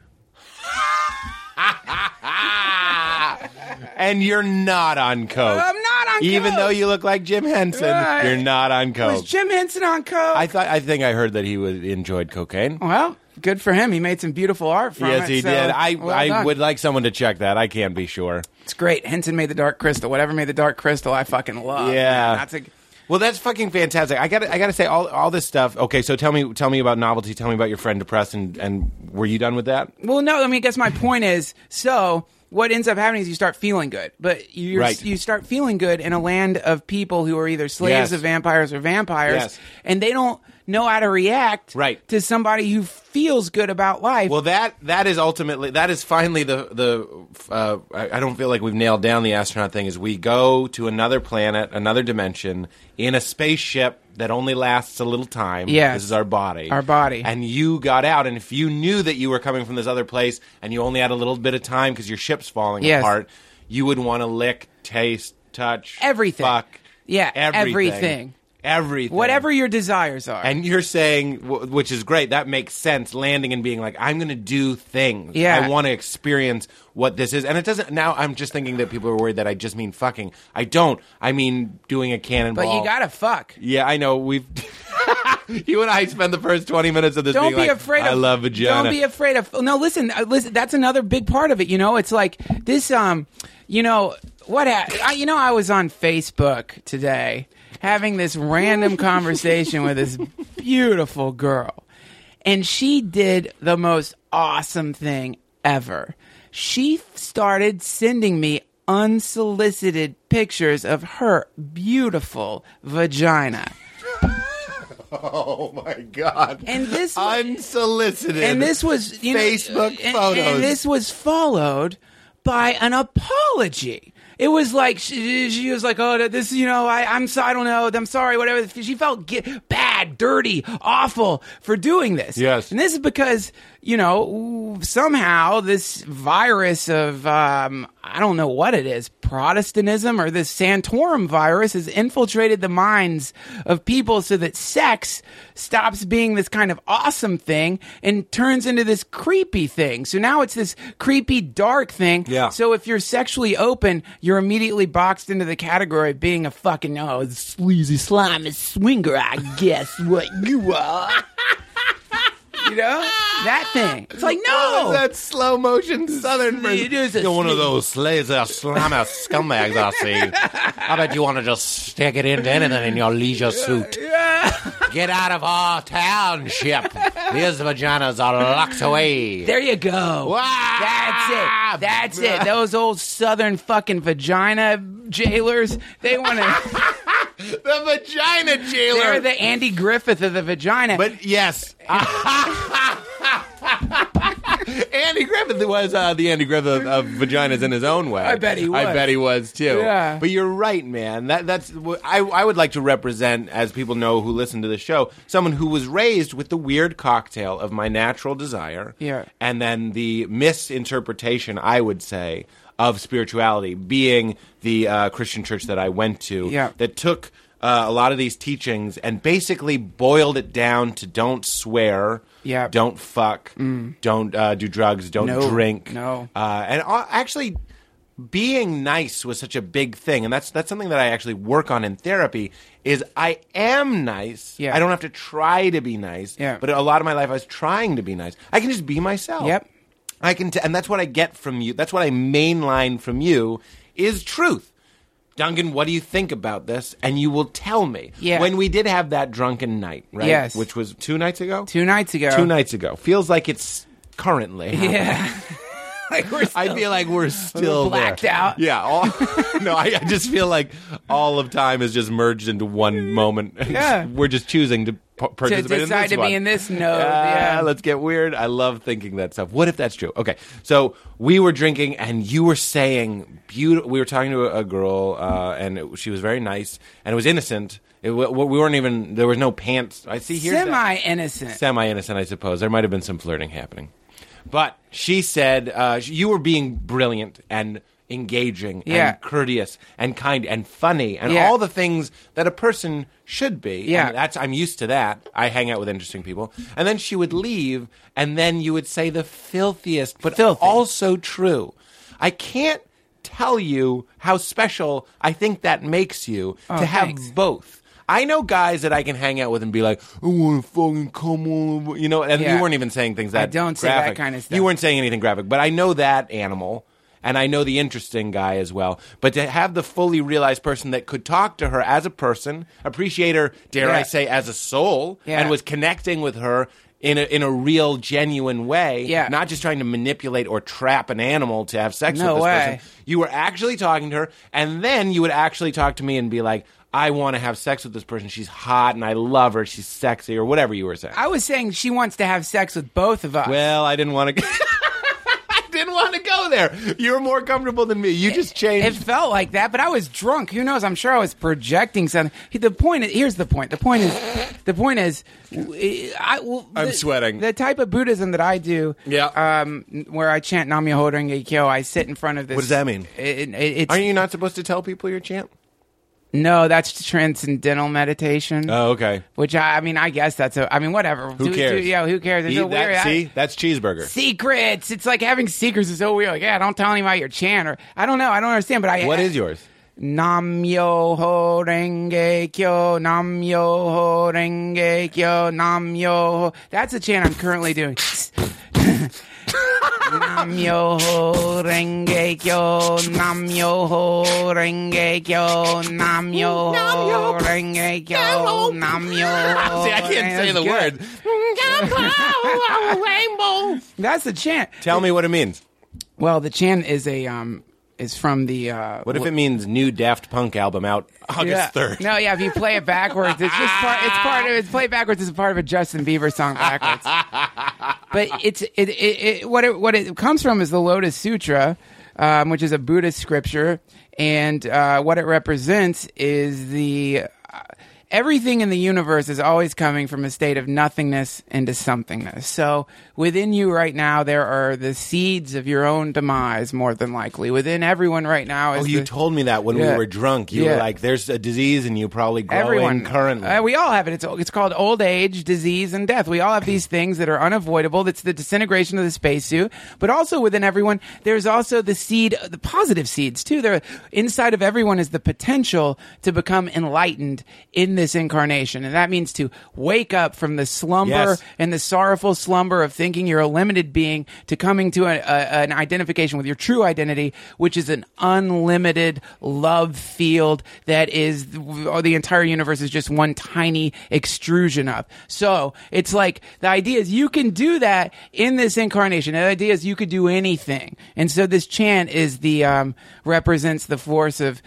And you're not on coke. I'm not on coke. Even though you look like Jim Henson, right. You're not on coke. Was Jim Henson on coke? I thought. I think I heard that he was enjoyed cocaine. Well. good for him. He made some beautiful art from yes, it. Yes, he so did. I, well I would like someone to check that. I can't be sure. It's great. Henson made the Dark Crystal. Whatever made the Dark Crystal, I fucking love. Yeah. That's a... Well, that's fucking fantastic. I got I got to say all all this stuff. Okay, so tell me tell me about novelty. Tell me about your friend depressed, and, and were you done with that? Well, no. I mean, I guess my point is, so what ends up happening is you start feeling good, but you right. you start feeling good in a land of people who are either slaves yes. of vampires or vampires, yes. and they don't know how to react right. to somebody who feels good about life. Well, that that is ultimately that is finally the the uh, I, I don't feel like we've nailed down the astronaut thing. Is we go to another planet, another dimension, in a spaceship that only lasts a little time. Yeah, this is our body, our body. And you got out, and if you knew that you were coming from this other place, and you only had a little bit of time because your ship's falling yes. apart, you would want to lick, taste, touch, everything. Fuck, yeah, everything. everything. Everything. Whatever your desires are. And you're saying, which is great, that makes sense, landing and being like, I'm going to do things. Yeah. I want to experience what this is. And it doesn't, now I'm just thinking that people are worried that I just mean fucking. I don't. I mean doing a cannonball. But you got to fuck. Yeah, I know. We've... You and I spend the first twenty minutes of this don't being be like, afraid of, I love vagina. Don't be afraid of... No, listen, listen, that's another big part of it, you know? It's like this, um, you know, what... I, you know, I was on Facebook today... having this random conversation with this beautiful girl. And she did the most awesome thing ever. She started sending me unsolicited pictures of her beautiful vagina. Oh my God. And this was, unsolicited. And this was you know, Facebook and, photos. And this was followed by an apology. It was like, she, she was like, oh, this, you know, I, I'm so, I don't know, I'm sorry, whatever. She felt get, bad, dirty, awful for doing this. Yes. And this is because, you know, somehow this virus of, um, I don't know what it is, Protestantism or this Santorum virus has infiltrated the minds of people so that sex stops being this kind of awesome thing and turns into this creepy thing. So now it's this creepy, dark thing. Yeah. So if you're sexually open, you're immediately boxed into the category of being a fucking, oh, sleazy, slimy swinger, I guess what you are. You know? That thing. It's like, no! What that slow motion southern person? You're one of those slaves that slam out scumbags, I see. I bet you want to just stick it into anything in your leisure suit. Yeah. Get out of our township. These vaginas are locked away. There you go. Wow. That's it. That's it. Those old southern fucking vagina jailers, they want to... The vagina jailer. They're the Andy Griffith of the vagina. But yes. Andy Griffith was uh, the Andy Griffith of, of vaginas in his own way. I bet he was. I bet he was, too. Yeah. But you're right, man. That, that's I, I would like to represent, as people know who listen to the show, someone who was raised with the weird cocktail of my natural desire yeah. and then the misinterpretation, I would say, of spirituality, being the uh, Christian church that I went to, yeah. that took uh, a lot of these teachings and basically boiled it down to don't swear, yeah. don't fuck, mm. don't uh, do drugs, don't no. drink. No. Uh, and uh, actually, being nice was such a big thing, and that's that's something that I actually work on in therapy, is I am nice. Yeah. I don't have to try to be nice, yeah. but a lot of my life I was trying to be nice. I can just be myself. Yep. I can, t- and that's what I get from you. That's what I mainline from you is truth. Duncan, what do you think about this? And you will tell me. Yeah. When we did have that drunken night, right? Yes. Which was two nights ago? Two nights ago. Two nights ago. Feels like it's currently. Yeah. Like we're still, I feel like we're still blacked there. out. Yeah. All, no, I, I just feel like all of time is just merged into one moment. Yeah. We're just choosing to p- participate in this one. To decide to be in this node. Uh, yeah. Let's get weird. I love thinking that stuff. What if that's true? Okay. So we were drinking, and you were saying beautiful. We were talking to a, a girl, uh, and it, she was very nice, and it was innocent. It, we weren't even. There was no pants. I see here. Semi innocent. Semi innocent, I suppose. There might have been some flirting happening. But she said uh, you were being brilliant and engaging yeah. and courteous and kind and funny and yeah. all the things that a person should be. Yeah. And that's I'm used to that. I hang out with interesting people. And then she would leave, and then you would say the filthiest, but Filthy. also true. I can't tell you how special I think that makes you oh, to have thanks. both. I know guys that I can hang out with and be like, I want to fucking come over. You know, and yeah. you weren't even saying things that I don't graphic. Say that kind of stuff. You weren't saying anything graphic, but I know that animal. And I know the interesting guy as well. But to have the fully realized person that could talk to her as a person, appreciate her, dare yeah. I say, as a soul, yeah. and was connecting with her in a, in a real, genuine way, yeah. not just trying to manipulate or trap an animal to have sex no with this way. person. You were actually talking to her, and then you would actually talk to me and be like, I want to have sex with this person. She's hot and I love her. She's sexy or whatever you were saying. I was saying she wants to have sex with both of us. Well, I didn't want to... didn't want to go there. You were more comfortable than me. You just changed. It felt like that, but I was drunk. Who knows? I'm sure I was projecting something. The point is, here's the point. The point is, the point is, I, well, I'm the, sweating. The type of Buddhism that I do, yeah. um, where I chant Nam Myoho Renge Kyo, I sit in front of this. What does that mean? It, it, it's, Aren't you not supposed to tell people your chant? No, that's transcendental meditation. Oh, okay. Which, I, I mean, I guess that's a... I mean, whatever. Who do, cares? Do, yeah, who cares? It's Eat so weird. That, see? That's cheeseburger. Secrets! It's like having secrets is so weird. Like, yeah, don't tell anybody your chant. Or, I don't know. I don't understand, but I... What I, is yours? Nam Myoho Renge Kyo, Nam Myoho Renge Kyo, Nam Myoho... That's a chant I'm currently doing. Nam Myoho Renge Kyo, Nam Myoho Renge Kyo, Nam Myoho Renge Kyo, Nam Myoho. See, I can't say the word. That's the chant. Tell me what it means. Well, the chant is a um is from the uh What if it means new Daft Punk album out August third? No, yeah, if you play it backwards, it's just part it's part of it's play backwards is part of a Justin Bieber song backwards. But it's it, it, it what it what it comes from is the Lotus Sutra, um, which is a Buddhist scripture, and uh, what it represents is the uh, everything in the universe is always coming from a state of nothingness into somethingness. So within you right now, there are the seeds of your own demise, more than likely. Within everyone right now is... Oh, you the, told me that when yeah, we were drunk. You yeah. were like, there's a disease in you probably growing everyone, currently. Uh, we all have it. It's it's called old age, disease, and death. We all have these things that are unavoidable. That's the disintegration of the spacesuit. But also within everyone, there's also the seed, the positive seeds, too. They're, inside of everyone is the potential to become enlightened in this incarnation, and that means to wake up from the slumber yes. and the sorrowful slumber of thinking you're a limited being to coming to a, a, an identification with your true identity, which is an unlimited love field that is or the entire universe is just one tiny extrusion of. So it's like the idea is you can do that in this incarnation. The idea is you could do anything, and so this chant is the um, represents the force of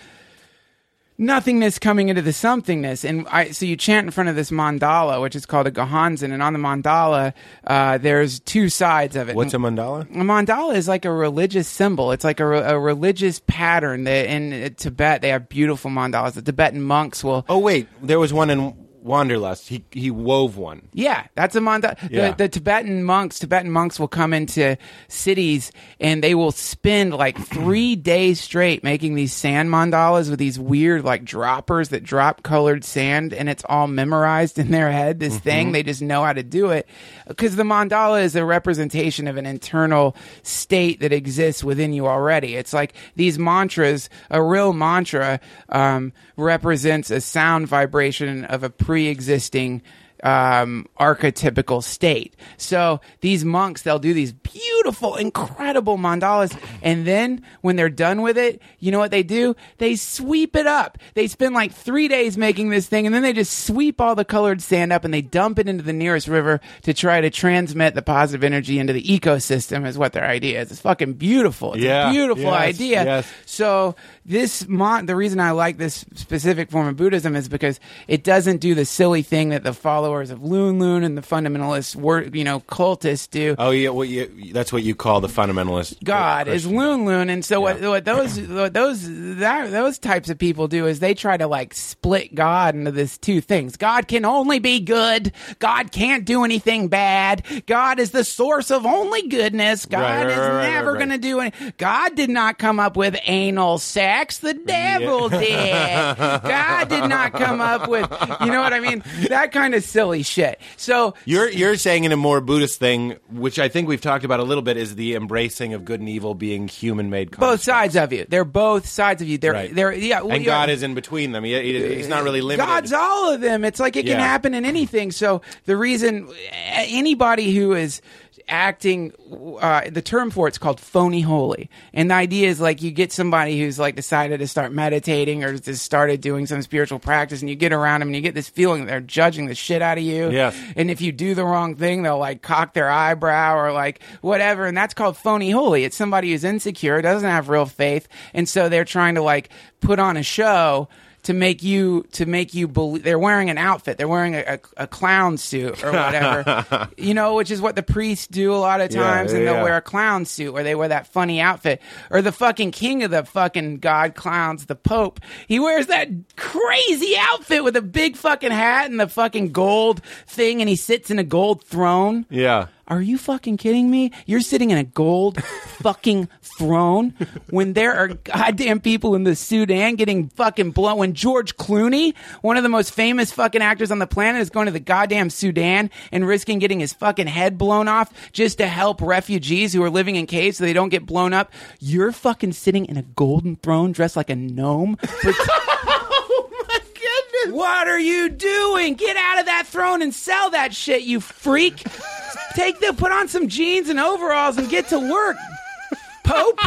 nothingness coming into the somethingness, and I, so you chant in front of this mandala, which is called a gohanzen, and on the mandala, uh, there's two sides of it. What's a mandala? A mandala is like a religious symbol. It's like a, re- a religious pattern. They, in Tibet, they have beautiful mandalas. The Tibetan monks will... Oh, wait. There was one in... Wanderlust. He he wove one. Yeah, that's a manda. Yeah. The, the Tibetan monks, Tibetan monks will come into cities and they will spend like three days straight making these sand mandalas with these weird like droppers that drop colored sand, and it's all memorized in their head. This mm-hmm. thing they just know how to do it because the mandala is a representation of an internal state that exists within you already. It's like these mantras. A real mantra um, represents a sound vibration of a pre-existing um, archetypical state. So these monks, they'll do these beautiful, incredible mandalas, and then when they're done with it, you know what they do? They sweep it up. They spend like three days making this thing, and then they just sweep all the colored sand up and they dump it into the nearest river to try to transmit the positive energy into the ecosystem is what their idea is. It's fucking beautiful. It's yeah, a beautiful yes, idea. Yes. So this mon- the reason I like this specific form of Buddhism is because it doesn't do the silly thing that the followers of Loon Loon and the fundamentalist, wor- you know, cultists do. Oh yeah, well, you, that's what you call the fundamentalist God Christian. Is Loon Loon, and so yeah. what, what those what those that, those types of people do is they try to like split God into these two things. God can only be good. God can't do anything bad. God is the source of only goodness. God right, right, is right, never right, right. going to do anything. God did not come up with anal sex. The devil yeah. did. God did not come up with, you know what I mean? That kind of silly shit. So you're you're saying in a more Buddhist thing, which I think we've talked about a little little bit is the embracing of good and evil being human-made constructs. Both sides of you. They're both sides of you. They're, right. they're, yeah, well, and God is in between them. He, he, he's not really limited. God's all of them. It's like it yeah. can happen in anything. So the reason anybody who is acting, uh, the term for it's called phony holy. And the idea is like you get somebody who's like decided to start meditating or just started doing some spiritual practice and you get around them and you get this feeling that they're judging the shit out of you. Yes. And if you do the wrong thing, they'll like cock their eyebrow or like whatever. And that's called phony holy. It's somebody who's insecure, doesn't have real faith. And so they're trying to like put on a show to make you to make you believe they're wearing an outfit, they're wearing a, a, a clown suit or whatever, you know, which is what the priests do a lot of times, yeah, and they'll yeah. wear a clown suit or they wear that funny outfit, or the fucking king of the fucking god clowns, the Pope, he wears that crazy outfit with a big fucking hat and the fucking gold thing, and he sits in a gold throne. Yeah. Are you fucking kidding me? You're sitting in a gold fucking throne when there are goddamn people in the Sudan getting fucking blown. When George Clooney, one of the most famous fucking actors on the planet, is going to the goddamn Sudan and risking getting his fucking head blown off just to help refugees who are living in caves so they don't get blown up. You're fucking sitting in a golden throne dressed like a gnome. For- What are you doing? Get out of that throne and sell that shit, you freak. Take the, put on some jeans and overalls and get to work, Pope.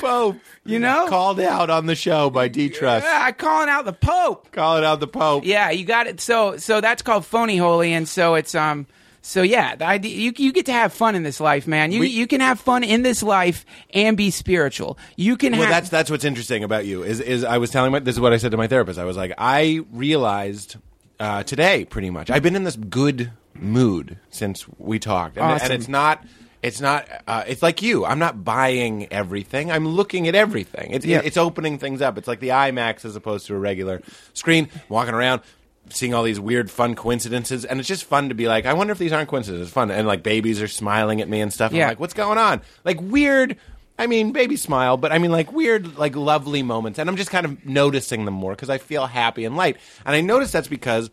Pope. You know? Called out on the show by D-Truss. Yeah, I'm calling out the Pope. Calling out the Pope. Yeah, you got it. So so that's called phony holy, and so it's... um. So yeah, the idea, you you get to have fun in this life, man. You we, you can have fun in this life and be spiritual. You can. Well, have... that's that's what's interesting about you is is I was telling my this is what I said to my therapist. I was like, I realized uh, today pretty much I've been in this good mood since we talked, and, awesome. and it's not it's not uh, it's like you. I'm not buying everything. I'm looking at everything. It's yeah. it's opening things up. It's like the IMAX as opposed to a regular screen. Walking around, seeing all these weird, fun coincidences, and it's just fun to be like, I wonder if these aren't coincidences. It's fun, and like babies are smiling at me and stuff. Yeah. I'm like, what's going on? Like weird. I mean, baby smile, but I mean like weird, like lovely moments, and I'm just kind of noticing them more because I feel happy and light. And I notice that's because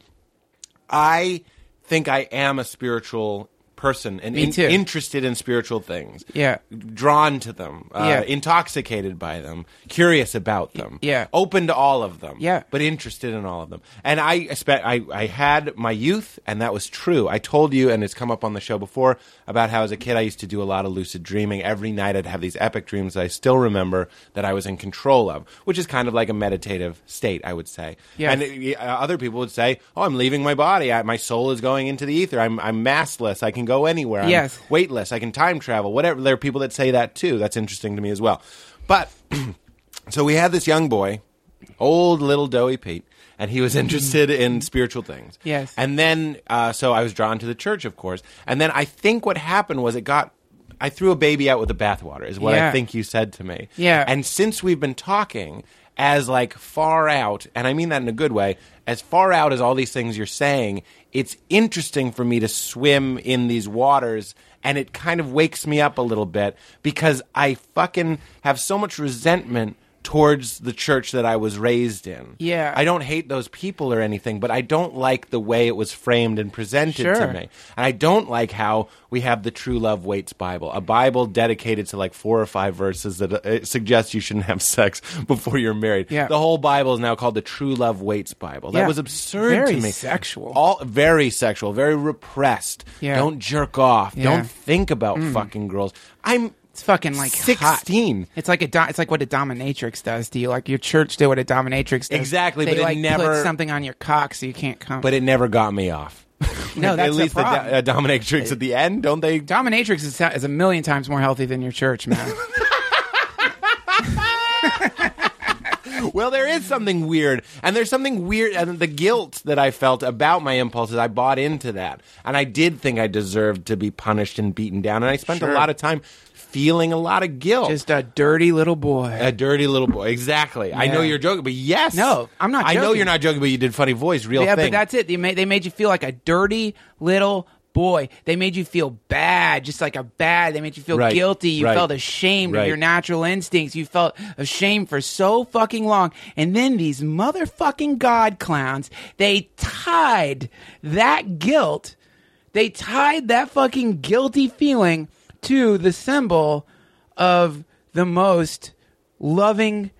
I think I am a spiritual person and in, interested in spiritual things. Yeah, drawn to them. Uh, yeah, intoxicated by them. Curious about them. Yeah, open to all of them. Yeah, but interested in all of them. And I, I, I had my youth, and that was true. I told you, and it's come up on the show before, about how as a kid I used to do a lot of lucid dreaming. Every night I'd have these epic dreams that I still remember that I was in control of, which is kind of like a meditative state, I would say. Yeah, and it, uh, other people would say, "Oh, I'm leaving my body. I, my soul is going into the ether. I'm, I'm massless. I can." Go anywhere. I'm yes. weightless. I can time travel. Whatever. There are people that say that too. That's interesting to me as well. But so we had this young boy, old little doughy Pete, and he was interested in spiritual things. Yes. And then uh, so I was drawn to the church, of course. And then I think what happened was it got. I threw a baby out with the bathwater. Is what yeah. I think you said to me. Yeah. And since we've been talking, as like far out, and I mean that in a good way, as far out as all these things you're saying. It's interesting for me to swim in these waters, and it kind of wakes me up a little bit because I fucking have so much resentment towards the church that I was raised in. Yeah. I don't hate those people or anything, but I don't like the way it was framed and presented sure. to me. And I don't like how we have the True Love Waits Bible, a Bible dedicated to like four or five verses that uh, suggests you shouldn't have sex before you're married. Yeah. The whole Bible is now called the True Love Waits Bible. That yeah. was absurd very to me. Sexual. All, very sexual. Very repressed. Yeah. Don't jerk off. Yeah. Don't think about mm. fucking girls. I'm... It's fucking like sixteen. Hot. It's like a do- it's like what a dominatrix does to you. Like your church did what a dominatrix does. Exactly, they but it like never put something on your cock so you can't come. But it never got me off. No, that's at least the problem. A do- a dominatrix it, at the end, don't they? Dominatrix is, is a million times more healthy than your church, man. Well, there is something weird, and there's something weird, and the guilt that I felt about my impulses, I bought into that, and I did think I deserved to be punished and beaten down, and I spent sure. a lot of time feeling a lot of guilt. Just a dirty little boy. A dirty little boy. Exactly. Yeah. I know you're joking, but yes. No, I'm not joking. I know you're not joking, but you did funny voice, real yeah, thing. Yeah, but that's it. They made, they made you feel like a dirty little boy. They made you feel bad, just like a bad. They made you feel right. guilty. You right. felt ashamed right. of your natural instincts. You felt ashamed for so fucking long. And then these motherfucking God clowns, they tied that guilt They tied that fucking guilty feeling to the symbol of the most loving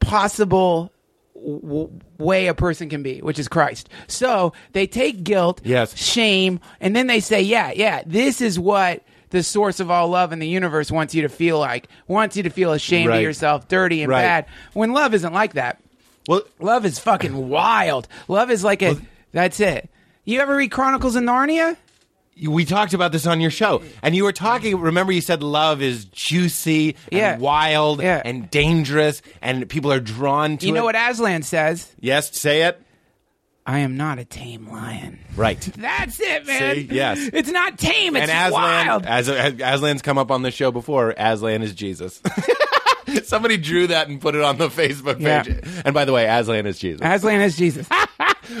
possible w- way a person can be, which is Christ. So they take guilt, yes. shame, and then they say, yeah, yeah, this is what the source of all love in the universe wants you to feel like, wants you to feel ashamed right. of yourself, dirty and right. bad, when love isn't like that. Well, love is fucking wild. Love is like a, well, that's it. You ever read Chronicles of Narnia? We talked about this on your show, and you were talking, remember you said love is juicy and yeah. wild yeah. and dangerous, and people are drawn to you it. You know what Aslan says? Yes, say it. I am not a tame lion. Right. That's it, man. See? Yes. It's not tame, it's and Aslan, wild. As, as, Aslan's come up on the show before, Aslan is Jesus. Somebody drew that and put it on the Facebook page. Yeah. And by the way, Aslan is Jesus. Aslan is Jesus.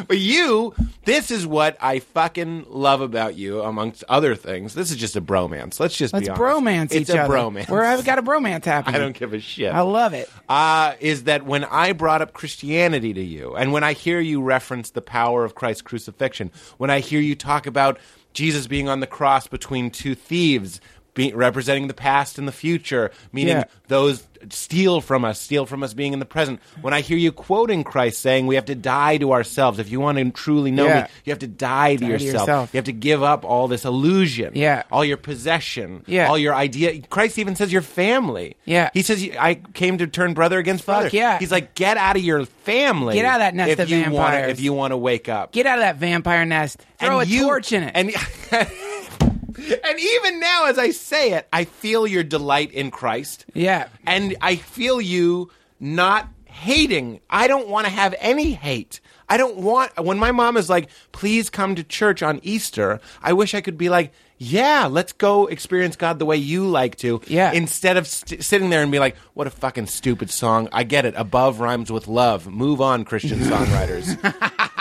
But you, this is what I fucking love about you, amongst other things. This is just a bromance. Let's just Let's be honest. Bromance it's each other. It's a bromance. Where I've got a bromance happening. I don't give a shit. I love it. Uh, is that when I brought up Christianity to you, and when I hear you reference the power of Christ's crucifixion, when I hear you talk about Jesus being on the cross between two thieves, be, representing the past and the future, meaning yeah. those steal from us, steal from us being in the present. When I hear you quoting Christ saying we have to die to ourselves, if you want to truly know yeah. me, you have to die, to, die yourself. to yourself. You have to give up all this illusion, yeah. all your possession, yeah. all your idea. Christ even says your family. Yeah. He says, I came to turn brother against father. Fuck yeah. He's like, get out of your family. Get out of that nest of vampires. Wanna, if you want to wake up. Get out of that vampire nest. Throw and a you, torch in it. And... And even now, as I say it, I feel your delight in Christ. Yeah. And I feel you not hating. I don't want to have any hate. I don't want... When my mom is like, please come to church on Easter, I wish I could be like, yeah, let's go experience God the way you like to. Yeah. Instead of st- sitting there and be like, what a fucking stupid song. I get it. Above rhymes with love. Move on, Christian songwriters.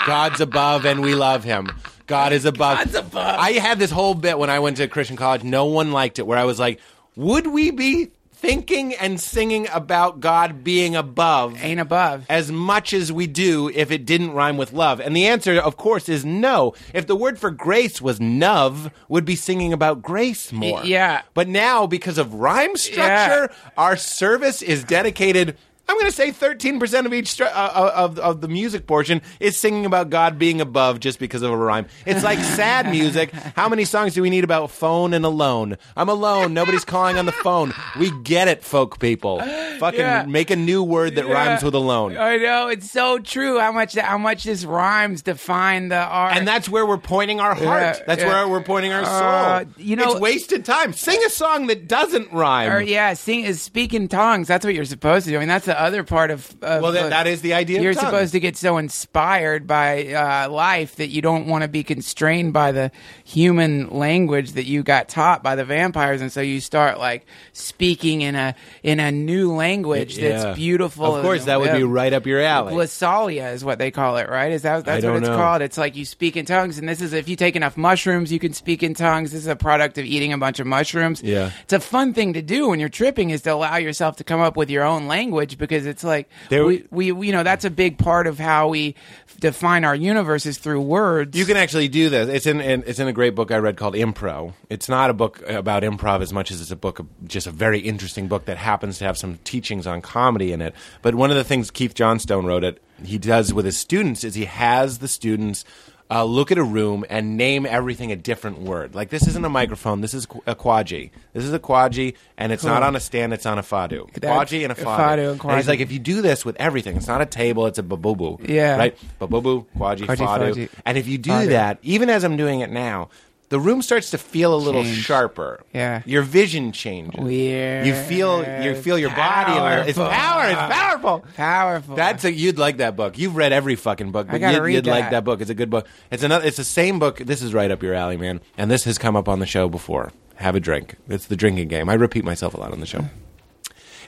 God's above and we love him. God is above. God's above. I had this whole bit when I went to Christian college. No one liked it. Where I was like, would we be thinking and singing about God being above? Ain't above. As much as we do if it didn't rhyme with love. And the answer, of course, is no. If the word for grace was nove, we'd be singing about grace more. Yeah. But now, because of rhyme structure, yeah. our service is dedicated... I'm going to say thirteen percent of each str- uh, of of the music portion is singing about God being above just because of a rhyme. It's like sad music. How many songs do we need about phone and alone? I'm alone. Nobody's calling on the phone. We get it, folk people. Fucking yeah. make a new word that yeah. rhymes with alone. I know. It's so true how much how much this rhymes define the art. And that's where we're pointing our heart. Yeah. That's yeah. where we're pointing our soul. Uh, you know, it's wasted time. Sing a song that doesn't rhyme. Or, yeah, sing, speak in tongues. That's what you're supposed to do. I mean, that's the other part of, of well, that, that is the idea. You're of supposed to get so inspired by uh, life that you don't want to be constrained by the human language that you got taught by the vampires, and so you start like speaking in a in a new language yeah. that's beautiful. Of course, and, that would uh, be right up your alley. Glossalia is what they call it, right? Is that that's what it's know. called? It's like you speak in tongues, and this is if you take enough mushrooms, you can speak in tongues. This is a product of eating a bunch of mushrooms. Yeah, it's a fun thing to do when you're tripping is to allow yourself to come up with your own language. Because it's like there, we, we, you know, that's a big part of how we define our universe is through words. You can actually do this. It's in, in it's in a great book I read called Impro. It's not a book about improv as much as it's a book, of, just a very interesting book that happens to have some teachings on comedy in it. But one of the things Keith Johnstone wrote it. He does with his students is he has the students. Uh, look at a room and name everything a different word. Like, this isn't a microphone. This is a kwajji. This is a kwajji, and it's cool. not on a stand. It's on a fadu. Kwajji and a fadu. fadu and, and he's like, if you do this with everything, it's not a table. It's a babubu. Yeah. Right? Babubu, kwajji, kwajji fadu. Fadji. And if you do fadu. that, even as I'm doing it now, the room starts to feel a little Change. sharper. Yeah. Your vision changes. Weird. You feel you feel your powerful. body. It's power. It's powerful. Powerful. That's a, you'd like that book. You've read every fucking book. But I gotta you'd, read you'd that. like that book. It's a good book. It's another it's the same book. This is right up your alley, man. And this has come up on the show before. Have a drink. It's the drinking game. I repeat myself a lot on the show.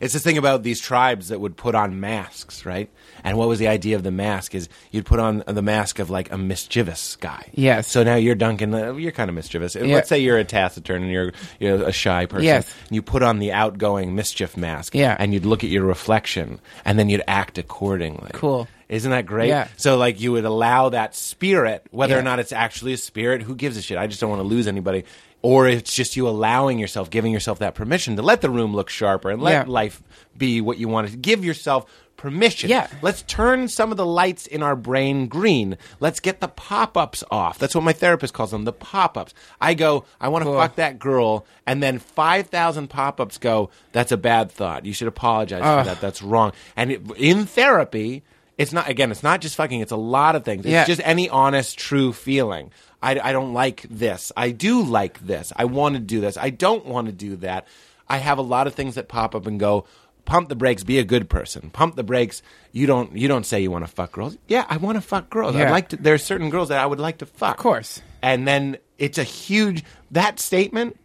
It's this thing about these tribes that would put on masks, right? And what was the idea of the mask is you'd put on the mask of like a mischievous guy. Yes. So now you're Duncan, you're kind of mischievous. Yeah. Let's say you're a taciturn and you're, you're a shy person. Yes. And you put on the outgoing mischief mask. Yeah. And you'd look at your reflection and then you'd act accordingly. Cool. Isn't that great? Yeah. So, like, you would allow that spirit, whether yeah. or not it's actually a spirit, who gives a shit? I just don't want to lose anybody. Or it's just you allowing yourself, giving yourself that permission to let the room look sharper and let yeah. life be what you want it to. Give yourself permission. Yeah. Let's turn some of the lights in our brain green. Let's get the pop-ups off. That's what my therapist calls them, the pop-ups. I go, I want to cool. fuck that girl, and then five thousand pop-ups go, that's a bad thought. You should apologize uh. for that. That's wrong. And it, in therapy, it's not, again, it's not just fucking, it's a lot of things. It's yeah. just any honest, true feeling. I, I don't like this. I do like this. I want to do this. I don't want to do that. I have a lot of things that pop up and go, pump the brakes, be a good person. Pump the brakes. You don't you don't say you want to fuck girls. Yeah, I want to fuck girls. Yeah. I'd like to, there are certain girls that I would like to fuck. Of course. And then it's a huge, that statement,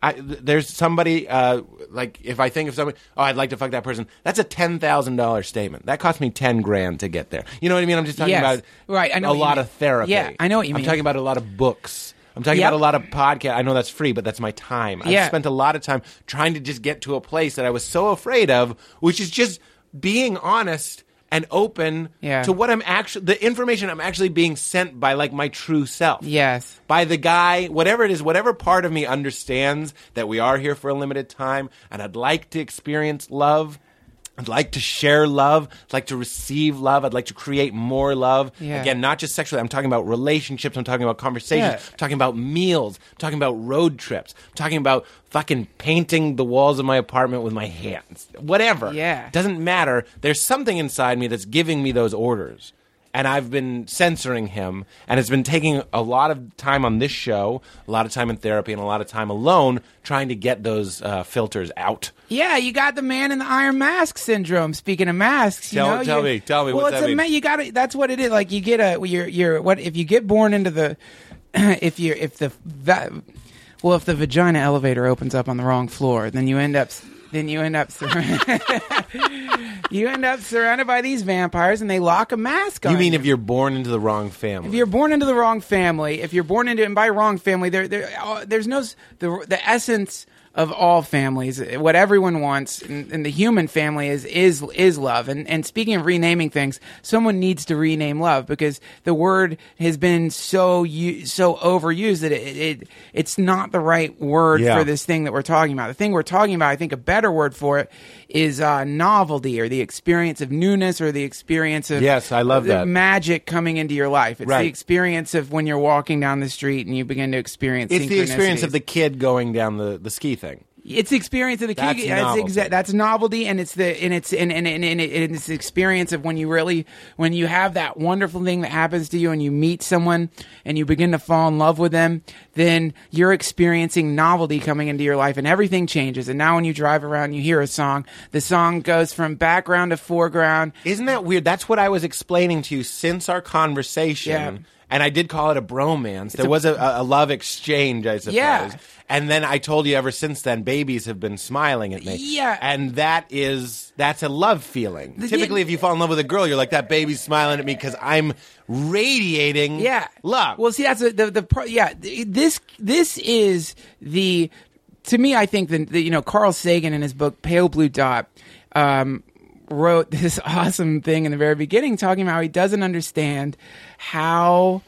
I, there's somebody, uh, like if I think of somebody, oh, I'd like to fuck that person, that's a ten thousand dollars statement. That cost me ten grand to get there. You know what I mean? I'm just talking yes. about right. I know a lot mean. Of therapy. Yeah, I know what you mean. I'm talking about a lot of books. I'm talking yep. about a lot of podcasts. I know that's free, but that's my time. Yeah. I've spent a lot of time trying to just get to a place that I was so afraid of, which is just being honest and open yeah. to what I'm actually, the information I'm actually being sent by, like, my true self. Yes. By the guy, whatever it is, whatever part of me understands that we are here for a limited time and I'd like to experience love. I'd like to share love. I'd like to receive love. I'd like to create more love. Yeah. Again, not just sexually. I'm talking about relationships. I'm talking about conversations. Yeah. I'm talking about meals. I'm talking about road trips. I'm talking about fucking painting the walls of my apartment with my hands. Whatever. Yeah. Doesn't matter. There's something inside me that's giving me those orders. And I've been censoring him. And it's been taking a lot of time on this show, a lot of time in therapy, and a lot of time alone trying to get those uh, filters out. Yeah, you got the man in the iron mask syndrome. Speaking of masks, you tell, know, tell me, tell me. Well, what's it's that a mean? Ma- you got that's what it is. Like you get a, you're, you're, what if you get born into the, if you, if the, that, well, if the vagina elevator opens up on the wrong floor, then you end up, then you end up, surrounded, you end up surrounded by these vampires, and they lock a mask on. You mean you. If you're born into the wrong family? If you're born into the wrong family, if you're born into, and by wrong family, there, there, oh, there's no the the essence. Of all families, what everyone wants in, in the human family is is is love. And and speaking of renaming things, someone needs to rename love, because the word has been so u- so overused that it, it it's not the right word yeah. for this thing that we're talking about. The thing we're talking about, I think a better word for it is uh, novelty, or the experience of newness, or the experience of yes, I love that magic coming into your life. It's right. the experience of when you're walking down the street and you begin to experience. It's the experience of the kid going down the, the ski thing. It's the experience of the that's key. Novelty. That's, exa- that's novelty, and it's the and it's and and, and, and, it, and it's the experience of when you really when you have that wonderful thing that happens to you, and you meet someone and you begin to fall in love with them. Then you're experiencing novelty coming into your life, and everything changes. And now when you drive around, you hear a song. The song goes from background to foreground. Isn't that weird? That's what I was explaining to you since our conversation. Yeah. And I did call it a bromance. It's there a, was a, a love exchange, I suppose. Yeah. And then I told you ever since then, babies have been smiling at me. Yeah. And that is, that's a love feeling. The, Typically, yeah, if you fall in love with a girl, you're like, that baby's smiling at me because I'm radiating yeah. love. Well, see, that's a, the, the, pro, yeah, this, this is the, to me, I think that, you know, Carl Sagan in his book, Pale Blue Dot, um, wrote this awesome thing in the very beginning talking about how he doesn't understand how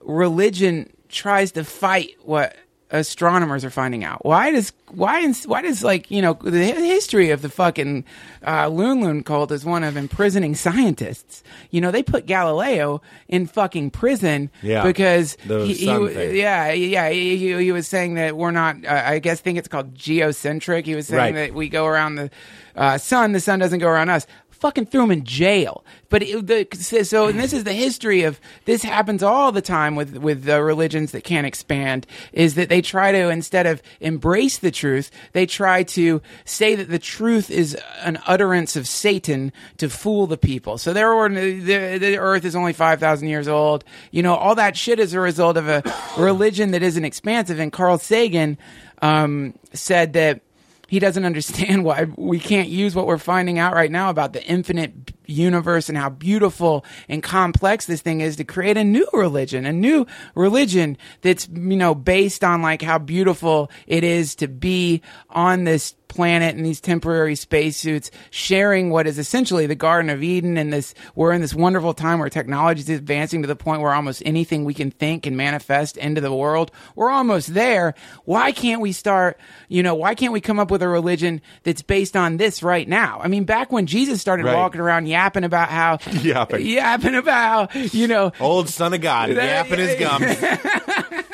religion tries to fight what astronomers are finding out. Why does why why does like, you know, the history of the fucking uh, Loon Loon cult is one of imprisoning scientists. You know, they put Galileo in fucking prison yeah, because he, he yeah yeah he, he was saying that we're not. Uh, I guess think it's called geocentric. He was saying right. that we go around the uh, sun. The sun doesn't go around us. Fucking threw him in jail. But it, the, so, and this is the history of this happens all the time with with the religions that can't expand, is that they try to, instead of embrace the truth, they try to say that the truth is an utterance of Satan to fool the people. So their ordinary, the, the earth is only five thousand years old. You know, all that shit is a result of a religion that isn't expansive. And Carl Sagan um, said that he doesn't understand why we can't use what we're finding out right now about the infinite universe and how beautiful and complex this thing is, to create a new religion, a new religion that's, you know, based on like how beautiful it is to be on this planet in these temporary spacesuits, sharing what is essentially the Garden of Eden. And this, we're in this wonderful time where technology is advancing to the point where almost anything we can think can manifest into the world. We're almost there. Why can't we start, you know, why can't we come up with a religion that's based on this right now? I mean, back when Jesus started right. walking around yapping about how, yapping, yapping about, you know, old son of God, that, yapping his gums.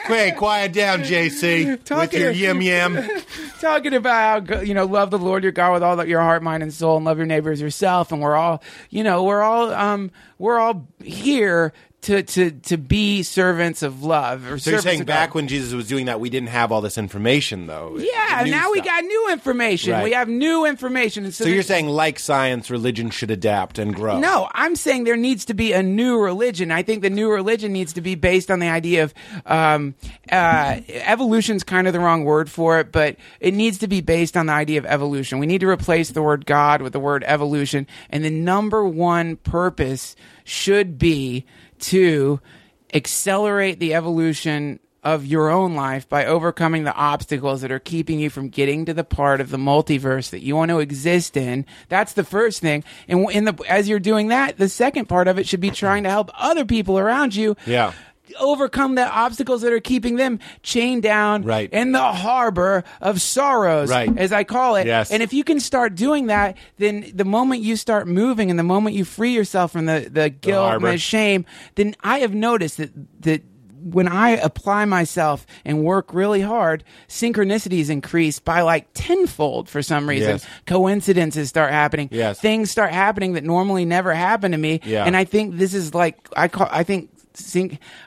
Hey, quiet down, J C, talking with your yim yam. Talking about how, you know, love the Lord your God with all your heart, mind, and soul, and love your neighbor as yourself. And we're all, you know, we're all, um, we're all here to to to be servants of love. Or so you're saying back when Jesus was doing that, we didn't have all this information, though. Yeah, now stuff. We got new information. Right. We have new information. And so so you're saying, like science, religion should adapt and grow. No, I'm saying there needs to be a new religion. I think the new religion needs to be based on the idea of um, uh, evolution's kind of the wrong word for it, but it needs to be based on the idea of evolution. We need to replace the word God with the word evolution. And the number one purpose should be to accelerate the evolution of your own life by overcoming the obstacles that are keeping you from getting to the part of the multiverse that you want to exist in. That's the first thing. And in the, as you're doing that, the second part of it should be trying to help other people around you. Yeah. Overcome the obstacles that are keeping them chained down right. in the harbor of sorrows, right. as I call it. Yes. And if you can start doing that, then the moment you start moving and the moment you free yourself from the, the guilt the and the shame, then I have noticed that that when I apply myself and work really hard, synchronicities increase by like tenfold for some reason. Yes. Coincidences start happening. Yes. Things start happening that normally never happen to me. Yeah. And I think this is like, I call, I think,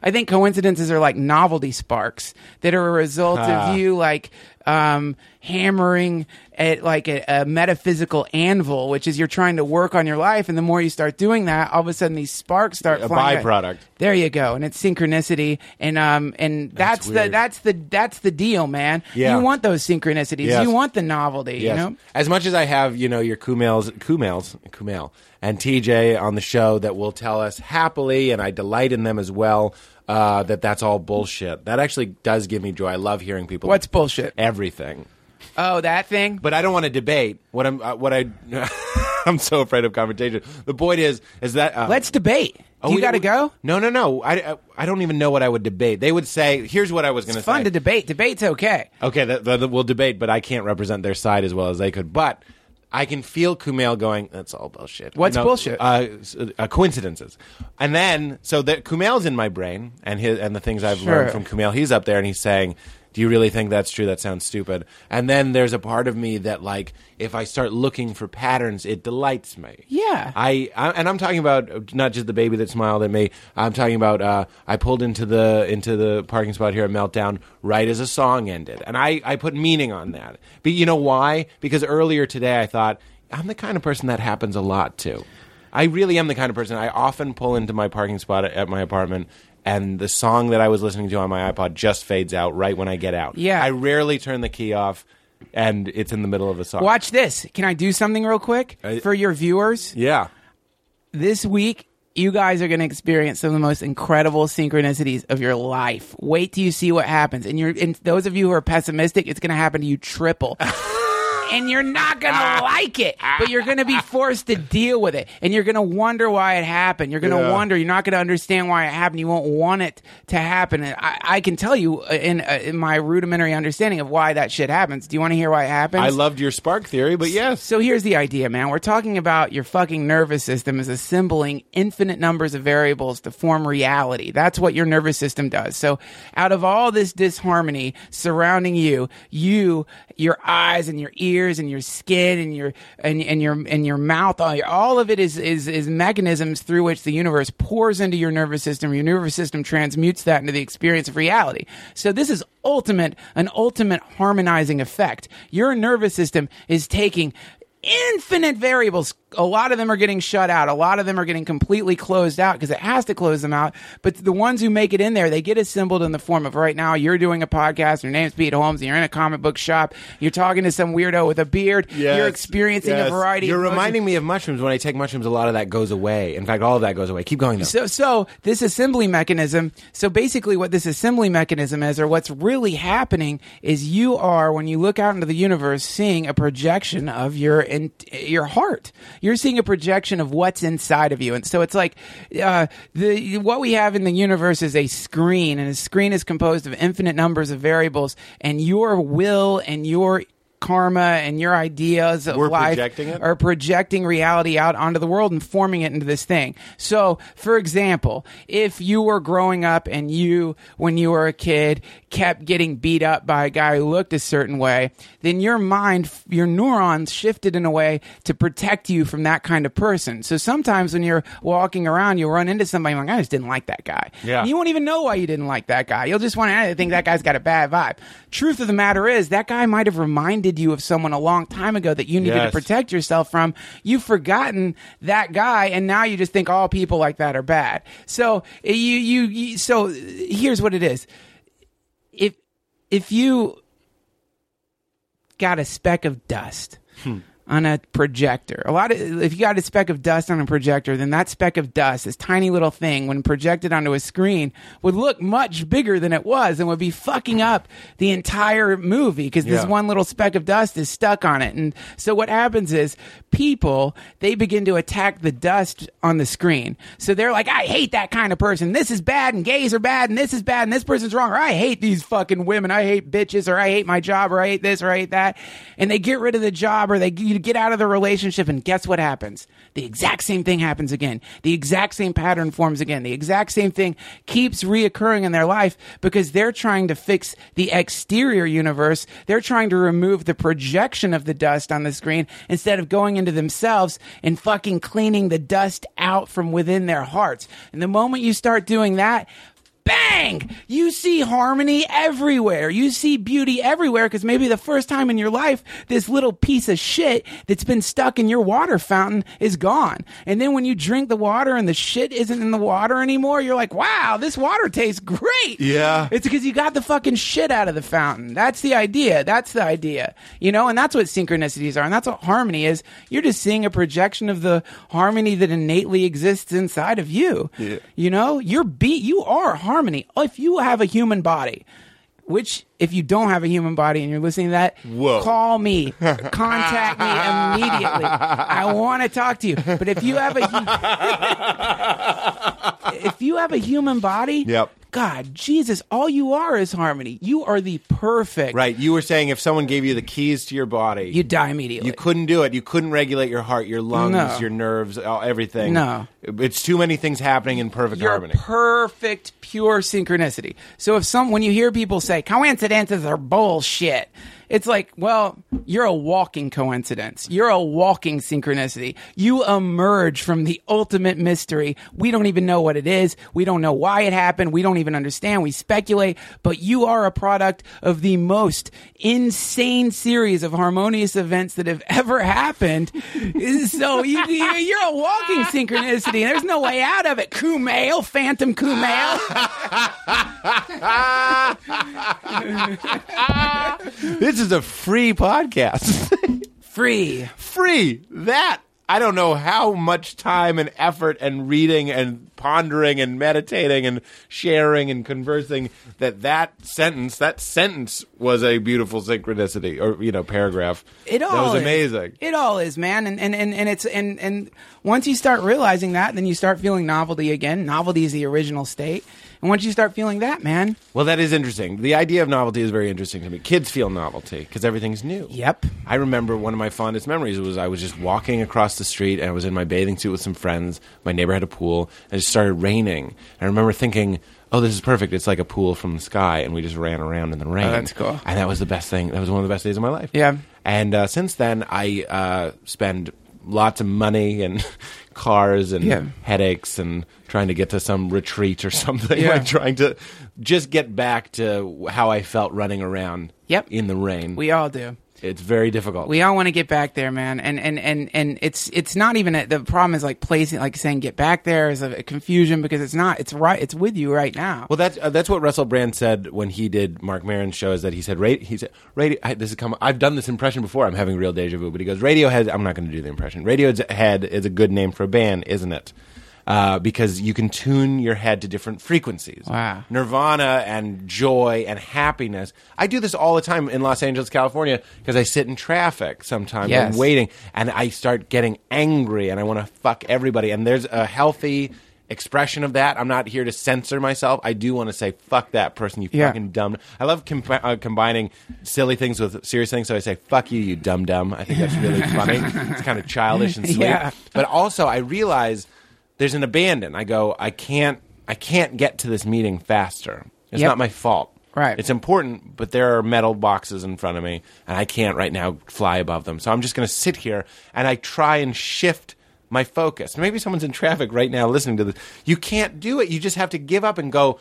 I think coincidences are like novelty sparks that are a result huh. of you like um, hammering at like a, a metaphysical anvil, which is you're trying to work on your life. And the more you start doing that, all of a sudden these sparks start a flying. A byproduct. Out. There you go. And it's synchronicity. And um and that's, that's the that's the that's the deal, man. Yeah. You want those synchronicities. Yes. You want the novelty. Yes. You know. As much as I have, you know, your Kumails, Kumails, Kumail and T J on the show that will tell us happily, and I delight in them as well, uh, that that's all bullshit. That actually does give me joy. I love hearing people. What's bullshit? Everything. Oh, that thing? But I don't want to debate. What I'm, uh, what I, I'm so afraid of confrontation. The point is, is that uh, let's debate. Oh, do you got to go? No, no, no. I, I, I don't even know what I would debate. They would say, "Here's what I was going to say." It's fun to debate. Debate's okay. Okay, that, that, we'll debate, but I can't represent their side as well as they could. But I can feel Kumail going, that's all bullshit. What's no, bullshit? Uh, uh, coincidences. And then, so the, Kumail's in my brain, and his, and the things I've sure. learned from Kumail, he's up there and he's saying, do you really think that's true? That sounds stupid. And then there's a part of me that, like, if I start looking for patterns, it delights me. Yeah. I, I and I'm talking about not just the baby that smiled at me. I'm talking about uh, I pulled into the into the parking spot here at Meltdown right as a song ended, and I, I put meaning on that. But you know why? Because earlier today I thought I'm the kind of person that happens a lot to. I really am the kind of person. I often pull into my parking spot at, at my apartment, and the song that I was listening to on my iPod just fades out right when I get out. Yeah. I rarely turn the key off, and it's in the middle of a song. Watch this. Can I do something real quick I, for your viewers? Yeah. This week, you guys are going to experience some of the most incredible synchronicities of your life. Wait till you see what happens. And, you're, and those of you who are pessimistic, it's going to happen to you triple. And you're not going to like it, but you're going to be forced to deal with it. And you're going to wonder why it happened. You're going to yeah. wonder. You're not going to understand why it happened. You won't want it to happen. And I, I can tell you in, in my rudimentary understanding of why that shit happens. Do you want to hear why it happens? I loved your spark theory, but yes. So here's the idea, man. We're talking about your fucking nervous system is assembling infinite numbers of variables to form reality. That's what your nervous system does. So out of all this disharmony surrounding you, you, your eyes and your ears, and your skin and your and, and your and your mouth, all, your, all of it is, is is mechanisms through which the universe pours into your nervous system. Your nervous system transmutes that into the experience of reality. So this is ultimate an ultimate harmonizing effect. Your nervous system is taking infinite variables. A lot of them are getting shut out. A lot of them are getting completely closed out because it has to close them out. But the ones who make it in there, they get assembled in the form of right now, you're doing a podcast, your name's Pete Holmes, and you're in a comic book shop, you're talking to some weirdo with a beard, yes, you're experiencing yes. a variety you're of You're reminding me of mushrooms. When I take mushrooms, a lot of that goes away. In fact, all of that goes away. Keep going, though. So, so this assembly mechanism, so basically what this assembly mechanism is, or what's really happening, is you are, when you look out into the universe, seeing a projection of your in, your heart. You're seeing a projection of what's inside of you. And so it's like uh, the what we have in the universe is a screen, and a screen is composed of infinite numbers of variables, and your will and your karma and your ideas of We're life projecting it? Are projecting reality out onto the world and forming it into this thing. So, for example, if you were growing up and you, when you were a kid, kept getting beat up by a guy who looked a certain way, then your mind, your neurons shifted in a way to protect you from that kind of person. So sometimes when you're walking around, you'll run into somebody like, I just didn't like that guy. Yeah. And you won't even know why you didn't like that guy. You'll just want to think that guy's got a bad vibe. Truth of the matter is, that guy might have reminded you of someone a long time ago that you needed yes. to protect yourself from. You've forgotten that guy, and now you just think all people like that are bad. So you, you, you so here's what it is. If if you got a speck of dust hmm. on a projector, a lot of if you got a speck of dust on a projector, then that speck of dust, this tiny little thing, when projected onto a screen, would look much bigger than it was and would be fucking up the entire movie because yeah. this one little speck of dust is stuck on it. And so what happens is people, they begin to attack the dust on the screen. So they're like, I hate that kind of person. This is bad, and gays are bad, and this is bad, and this person's wrong, or I hate these fucking women. I hate bitches, or I hate my job, or I hate this, or I hate that. And they get rid of the job, or they you get out of the relationship, and guess what happens? The exact same thing happens again. The exact same pattern forms again. The exact same thing keeps reoccurring in their life because they're trying to fix the exterior universe. They're trying to remove the projection of the dust on the screen instead of going into themselves and fucking cleaning the dust out from within their hearts. And the moment you start doing that, bang! You see harmony everywhere. You see beauty everywhere because maybe the first time in your life, this little piece of shit that's been stuck in your water fountain is gone. And then when you drink the water and the shit isn't in the water anymore, you're like, wow, this water tastes great. Yeah. It's because you got the fucking shit out of the fountain. That's the idea. That's the idea. You know, and that's what synchronicities are. And that's what harmony is. You're just seeing a projection of the harmony that innately exists inside of you. Yeah. You know, you're be- you are harmony. Harmony. If you have a human body, which if you don't have a human body and you're listening to that, Whoa. Call me, contact me immediately. I want to talk to you. But if you have a if you have a human body, yep. God, Jesus, all you are is harmony. You are the perfect. Right. You were saying if someone gave you the keys to your body, you'd die immediately. You couldn't do it. You couldn't regulate your heart, your lungs, no. your nerves, everything. No. It's too many things happening in perfect You're harmony. Perfect, pure synchronicity. So if some, when you hear people say, coincidences are bullshit. It's like, well, you're a walking coincidence. You're a walking synchronicity. You emerge from the ultimate mystery. We don't even know what it is. We don't know why it happened. We don't even understand. We speculate. But you are a product of the most insane series of harmonious events that have ever happened. So you, you're a walking synchronicity. There's no way out of it. Kumail, Phantom Kumail. This is a free podcast. Free. Free. That. I don't know how much time and effort and reading and pondering and meditating and sharing and conversing that that sentence, that sentence was a beautiful synchronicity or, you know, paragraph. It all That was amazing. Is. It all is, man. And, and, and, and it's, and, and once you start realizing that, then you start feeling novelty again. Novelty is the original state. And once you start feeling that, man. Well, that is interesting. The idea of novelty is very interesting to me. Kids feel novelty because everything's new. Yep. I remember one of my fondest memories was I was just walking across the street and I was in my bathing suit with some friends. My neighbor had a pool and it started raining. And I remember thinking, oh, this is perfect. It's like a pool from the sky. And we just ran around in the rain. Oh, that's cool. And that was the best thing. That was one of the best days of my life. Yeah. And uh, since then, I uh, spend lots of money and cars and yeah. headaches and trying to get to some retreat or something. Yeah. Like trying to just get back to how I felt running around yep. in the rain. We all do. It's very difficult. We all want to get back there, man. And and, and, and it's it's not even a, the problem is like placing, like saying get back there is a, a confusion because it's not. It's right. It's with you right now. Well, that's uh, that's what Russell Brand said when he did Mark Maron's show. Is that he said right? He said radio. I, this is come. I've done this impression before. I'm having real deja vu. But he goes Radiohead. I'm not going to do the impression. Radiohead is a good name for a band, isn't it? Uh, because you can tune your head to different frequencies. Wow. Nirvana and joy and happiness. I do this all the time in Los Angeles, California, because I sit in traffic sometimes. Yes. I'm waiting, and I start getting angry, and I want to fuck everybody. And there's a healthy expression of that. I'm not here to censor myself. I do want to say, fuck that person, you yeah. fucking dumb. I love com- uh, combining silly things with serious things, so I say, fuck you, you dumb dumb. I think that's really funny. It's kind of childish and sweet. Yeah. But also, I realize there's an abandon. I go, I can't I can't get to this meeting faster. It's yep. not my fault. Right. It's important, but there are metal boxes in front of me, and I can't right now fly above them. So I'm just going to sit here, and I try and shift my focus. Maybe someone's in traffic right now listening to this. You can't do it. You just have to give up and go,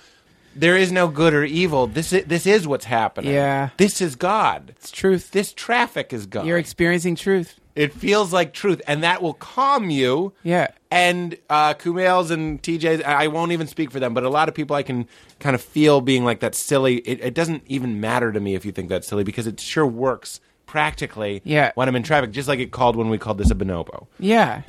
there is no good or evil. This is, this is what's happening. Yeah. This is God. It's truth. This traffic is God. You're experiencing truth. It feels like truth, and that will calm you. Yeah. And uh, Kumail's and T J's, I won't even speak for them, but a lot of people I can kind of feel being like, that's silly. It, it doesn't even matter to me if you think that's silly, because it sure works practically yeah. when I'm in traffic, just like it called when we called this a bonobo. Yeah.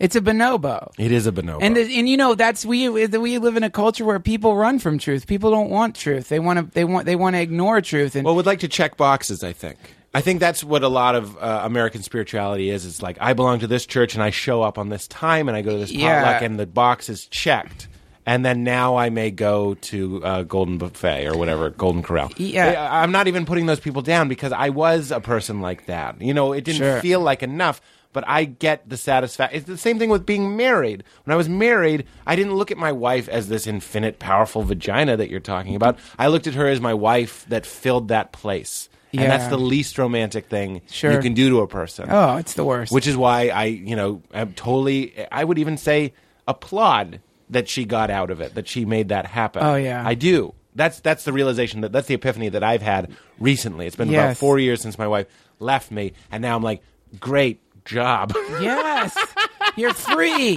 It's a bonobo. It is a bonobo. And the, and you know that's we we live in a culture where people run from truth. People don't want truth. They want to they want they want to ignore truth. And well, we'd like to check boxes, I think. I think that's what a lot of uh, American spirituality is. It's like, I belong to this church, and I show up on this time, and I go to this yeah. potluck, and the box is checked. And then now I may go to uh, Golden Buffet or whatever, Golden Corral. Yeah. I, I'm not even putting those people down, because I was a person like that. You know, it didn't sure. feel like enough, but I get the satisfaction. It's the same thing with being married. When I was married, I didn't look at my wife as this infinite, powerful vagina that you're talking about. I looked at her as my wife that filled that place. Yeah. And that's the least romantic thing sure. you can do to a person. Oh, it's the worst. Which is why I, you know, I'm totally, I would even say applaud that she got out of it, that she made that happen. Oh, yeah. I do. That's that's the realization, that that's the epiphany that I've had recently. It's been yes. about four years since my wife left me, and now I'm like, great job. Yes. You're free.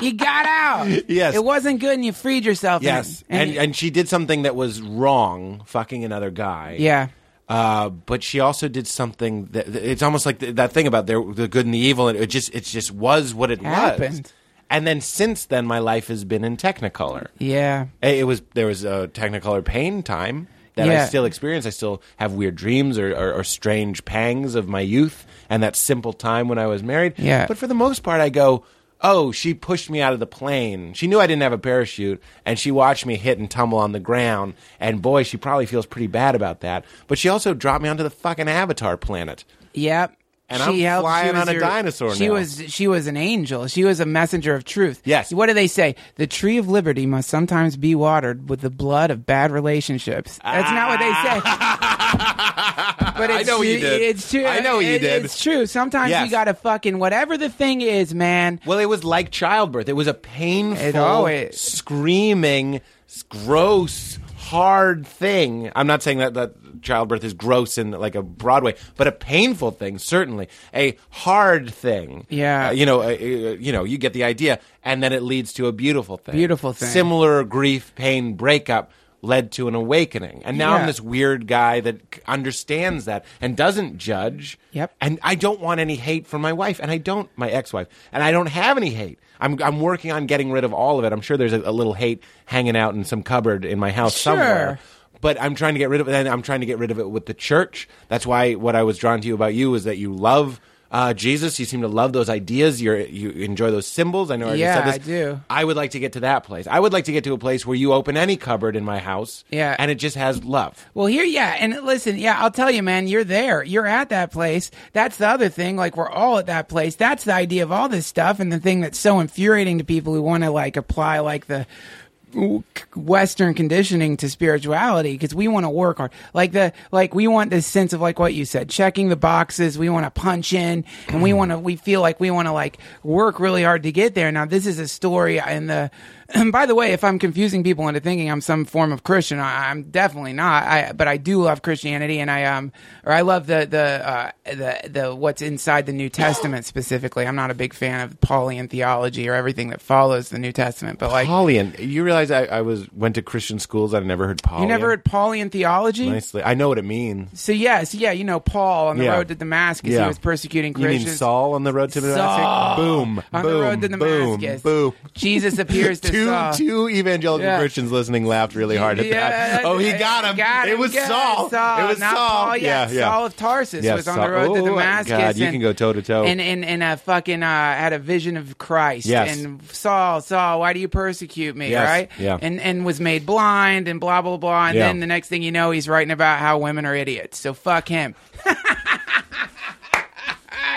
You got out. Yes. It wasn't good, and you freed yourself. Yes. And, and, and, and she did something that was wrong, fucking another guy. Yeah. Uh, but she also did something that it's almost like th- that thing about there, the good and the evil. And it just it just was what it happened. Was. And then since then, my life has been in Technicolor. Yeah, it, it was there was a Technicolor pain time that yeah. I still experience. I still have weird dreams or, or, or strange pangs of my youth and that simple time when I was married. Yeah, but for the most part, I go, oh, she pushed me out of the plane. She knew I didn't have a parachute, and she watched me hit and tumble on the ground. And boy, she probably feels pretty bad about that. But she also dropped me onto the fucking Avatar planet. Yep. And she I'm helped. flying on your, a dinosaur she now. Was, she was an angel. She was a messenger of truth. Yes. What do they say? The tree of liberty must sometimes be watered with the blood of bad relationships. That's ah. not what they say. But it's I know what you did. It's true. I know what you it, did. It's true. Sometimes yes. you got to fucking, whatever the thing is, man. Well, it was like childbirth. It was a painful, always, screaming, gross, hard thing. I'm not saying that, that childbirth is gross in like a broad way, but a painful thing, certainly. A hard thing. Yeah. Uh, you know, uh, you know, you get the idea. And then it leads to a beautiful thing. Beautiful thing. Similar grief, pain, breakup led to an awakening. And now yeah. I'm this weird guy that understands that and doesn't judge. Yep. And I don't want any hate from my wife. And I don't, my ex-wife. And I don't have any hate. I'm I'm working on getting rid of all of it. I'm sure there's a, a little hate hanging out in some cupboard in my house sure. somewhere. But I'm trying to get rid of it. And I'm trying to get rid of it with the church. That's why what I was drawn to you about you is that you love uh, Jesus. You seem to love those ideas. You're, you enjoy those symbols. I know I already yeah, said this. Yeah, I do. I would like to get to that place. I would like to get to a place where you open any cupboard in my house. Yeah. And it just has love. Well, here, yeah. And listen, yeah, I'll tell you, man, you're there. You're at that place. That's the other thing. Like, we're all at that place. That's the idea of all this stuff. And the thing that's so infuriating to people who want to, like, apply, like, the Western conditioning to spirituality, because we want to work hard, like the like we want this sense of like what you said, checking the boxes. We want to punch in, and we want to we feel like we want to like work really hard to get there. Now this is a story in the And by the way, if I'm confusing people into thinking I'm some form of Christian, I, I'm definitely not. I, but I do love Christianity, and I um, or I love the the uh, the the what's inside the New Testament specifically. I'm not a big fan of Pauline theology or everything that follows the New Testament. But like Pauline, you realize I, I was went to Christian schools. I've never heard Pauline. You never heard Pauline theology? Nicely, I know what it means. So yes, yeah, you know Paul on the yeah. road to Damascus, yeah. he was persecuting Christians. You mean Saul on the road to Damascus? Saul. Boom, on boom, the road to Damascus. Boom, boom. Jesus appears to. Two, two evangelical yeah. Christians listening laughed really hard at yeah, that. Oh, he got him. Got him. It was Saul. Saul. It was Not Saul. Paul, yeah, yeah, yeah. Saul of Tarsus yeah, was Saul. on the road oh, to Damascus. God, you and, can go toe to toe. And and and a fucking uh, had a vision of Christ. Yes. And Saul, Saul, why do you persecute me? Yes. Right. Yeah. And and was made blind and blah blah blah. And yeah. then the next thing you know, he's writing about how women are idiots. So fuck him.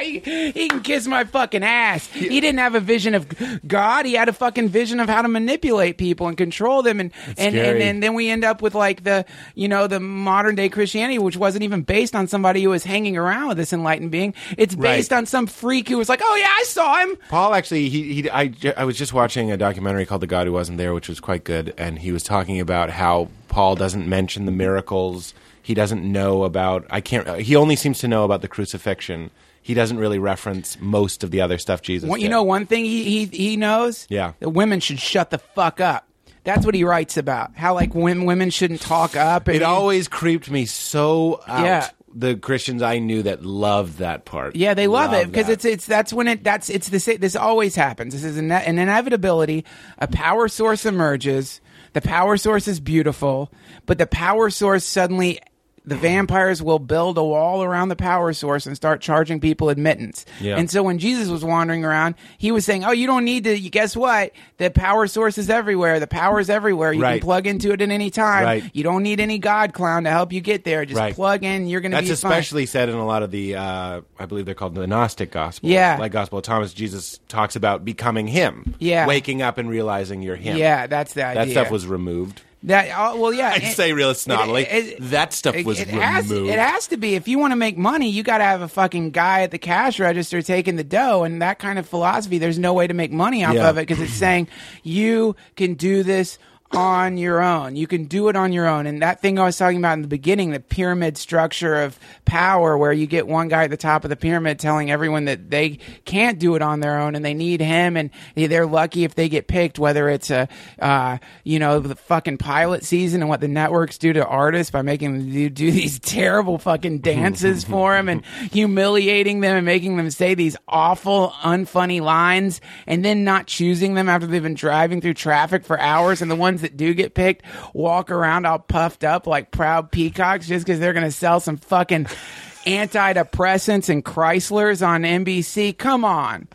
He, he can kiss my fucking ass. He didn't have a vision of God. He had a fucking vision of how to manipulate people and control them. And and, and and then we end up with like the, you know, the modern day Christianity, which wasn't even based on somebody who was hanging around with this enlightened being. It's based right. on some freak who was like, oh yeah, I saw him. Paul actually, he, he I, I was just watching a documentary called The God Who Wasn't There, which was quite good. And he was talking about how Paul doesn't mention the miracles. He doesn't know about, I can't, he only seems to know about the crucifixion. He doesn't really reference most of the other stuff Jesus well, did. You know one thing he, he he knows? Yeah. That women should shut the fuck up. That's what he writes about. How, like, when women shouldn't talk up. And it always creeped me so out. Yeah. The Christians I knew that loved that part. Yeah, they love, love it because it's it's that's when it that's it's this this always happens. This is an, an inevitability. A power source emerges. The power source is beautiful, but the power source suddenly. The vampires will build a wall around the power source and start charging people admittance. Yeah. And so when Jesus was wandering around, he was saying, oh, you don't need to – guess what? The power source is everywhere. The power is everywhere. You right. can plug into it at any time. Right. You don't need any God clown to help you get there. Just right. plug in. You're going to be fine. That's especially said in a lot of the uh, – I believe they're called the Gnostic Gospels. Yeah. Like Gospel of Thomas, Jesus talks about becoming him. Yeah. Waking up and realizing you're him. Yeah, that's the idea. That stuff was removed. That uh, well, yeah. I say real snobbly. That stuff was it, it removed. Has, it has to be. If you want to make money, you got to have a fucking guy at the cash register taking the dough, and that kind of philosophy. There's no way to make money off yeah. of it because it's saying you can do this on your own. You can do it on your own. And that thing I was talking about in the beginning, the pyramid structure of power, where you get one guy at the top of the pyramid telling everyone that they can't do it on their own and they need him, and they're lucky if they get picked, whether it's a uh, you know, the fucking pilot season and what the networks do to artists by making them do, do these terrible fucking dances for them and humiliating them and making them say these awful, unfunny lines and then not choosing them after they've been driving through traffic for hours, and the one that do get picked walk around all puffed up like proud peacocks just because they're going to sell some fucking antidepressants and Chryslers on N B C. Come on.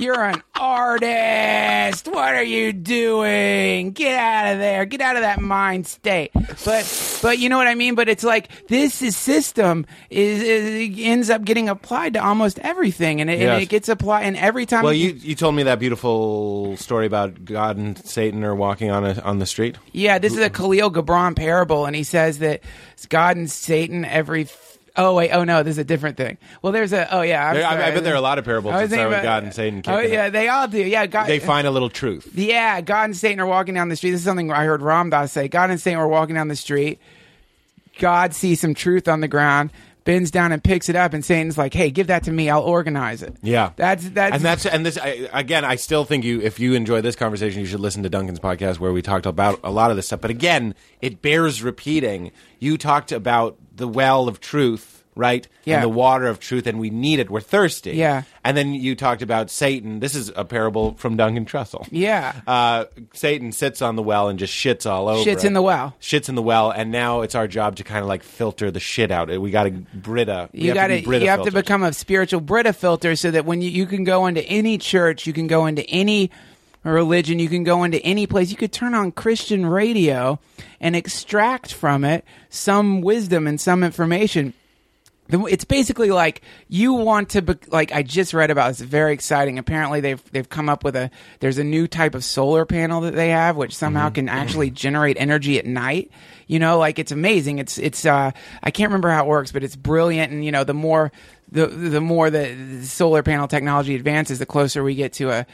You're an artist. What are you doing? Get out of there. Get out of that mind state. But but you know what I mean? But it's like this is system is, is ends up getting applied to almost everything, and it, yes. and it gets applied. And every time. Well, you, you told me that beautiful story about God and Satan are walking on a, on the street. Yeah, this is a Khalil Gibran parable, and he says that God and Satan every. Oh, wait. Oh, no. This is a different thing. Well, there's a... Oh, yeah. I'm there, sorry. I, I bet there are a lot of parables that start with God and Satan. Oh, yeah. It. They all do. Yeah. God, they find a little truth. Yeah. God and Satan are walking down the street. This is something I heard Ram Dass say. God and Satan were walking down the street. God sees some truth on the ground, bends down and picks it up, and Satan's like, hey, give that to me. I'll organize it. Yeah. That's... that's and that's... And this... I, again, I still think you... If you enjoy this conversation, you should listen to Duncan's podcast where we talked about a lot of this stuff. But again, it bears repeating. You talked about... the well of truth, right? Yeah. And the water of truth, and we need it. We're thirsty. Yeah. And then you talked about Satan. This is a parable from Duncan Trussell. Yeah. Uh, Satan sits on the well and just shits all over. Shits it. in the well. Shits in the well, and now it's our job to kind of like filter the shit out. We got to Brita. We you got to. You filters. have to become a spiritual Brita filter, so that when you, you can go into any church, you can go into any religion, you can go into any place. You could turn on Christian radio and extract from it some wisdom and some information. It's basically like you want to be, like I just read about this. It's very exciting. Apparently they've they've come up with a there's a new type of solar panel that they have, which somehow mm-hmm. can actually generate energy at night. You know, like it's amazing. It's it's uh, I can't remember how it works, but it's brilliant. And you know, the more the the more the solar panel technology advances, the closer we get to a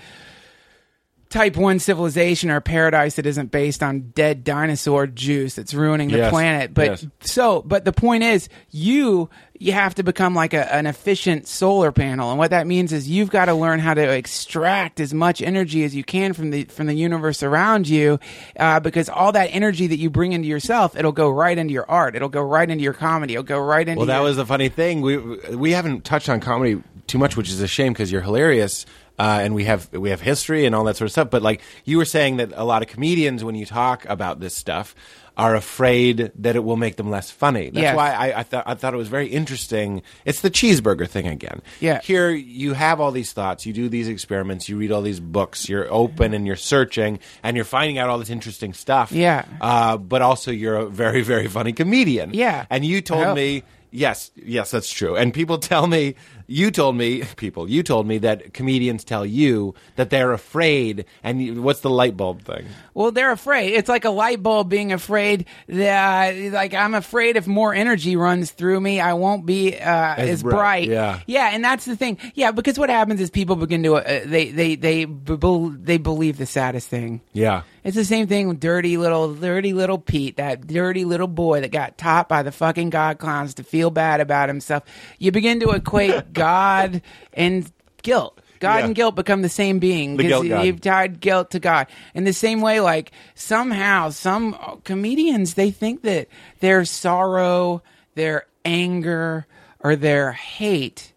type one civilization or paradise that isn't based on dead dinosaur juice that's ruining the yes. planet. But yes. so, but the point is, you you have to become like a, an efficient solar panel, and what that means is you've got to learn how to extract as much energy as you can from the from the universe around you, uh, because all that energy that you bring into yourself, it'll go right into your art, it'll go right into your comedy, it'll go right into. Well, that your- was the funny thing. We we haven't touched on comedy too much, which is a shame because you're hilarious. Uh, and we have we have history and all that sort of stuff. But like you were saying that a lot of comedians, when you talk about this stuff, are afraid that it will make them less funny. That's yes. why I, I thought I thought it was very interesting. It's the cheeseburger thing again. Yeah. Here you have all these thoughts. You do these experiments. You read all these books. You're open and you're searching and you're finding out all this interesting stuff. Yeah. Uh, but also you're a very, very funny comedian. Yeah. And you told me... Yes, yes, that's true. And people tell me, you told me, people, you told me that comedians tell you that they're afraid. And you, what's the light bulb thing? Well, they're afraid. It's like a light bulb being afraid that, like, I'm afraid if more energy runs through me, I won't be uh, as, as bright. bright. Yeah, yeah, and that's the thing. Yeah, because what happens is people begin to uh, they they they they believe the saddest thing. Yeah. It's the same thing with dirty little, dirty little Pete, that dirty little boy that got taught by the fucking God clowns to feel bad about himself. You begin to equate God and guilt. God yeah. and guilt become the same being because you've tied guilt to God. In the same way, like somehow some comedians, they think that their sorrow, their anger, or their hate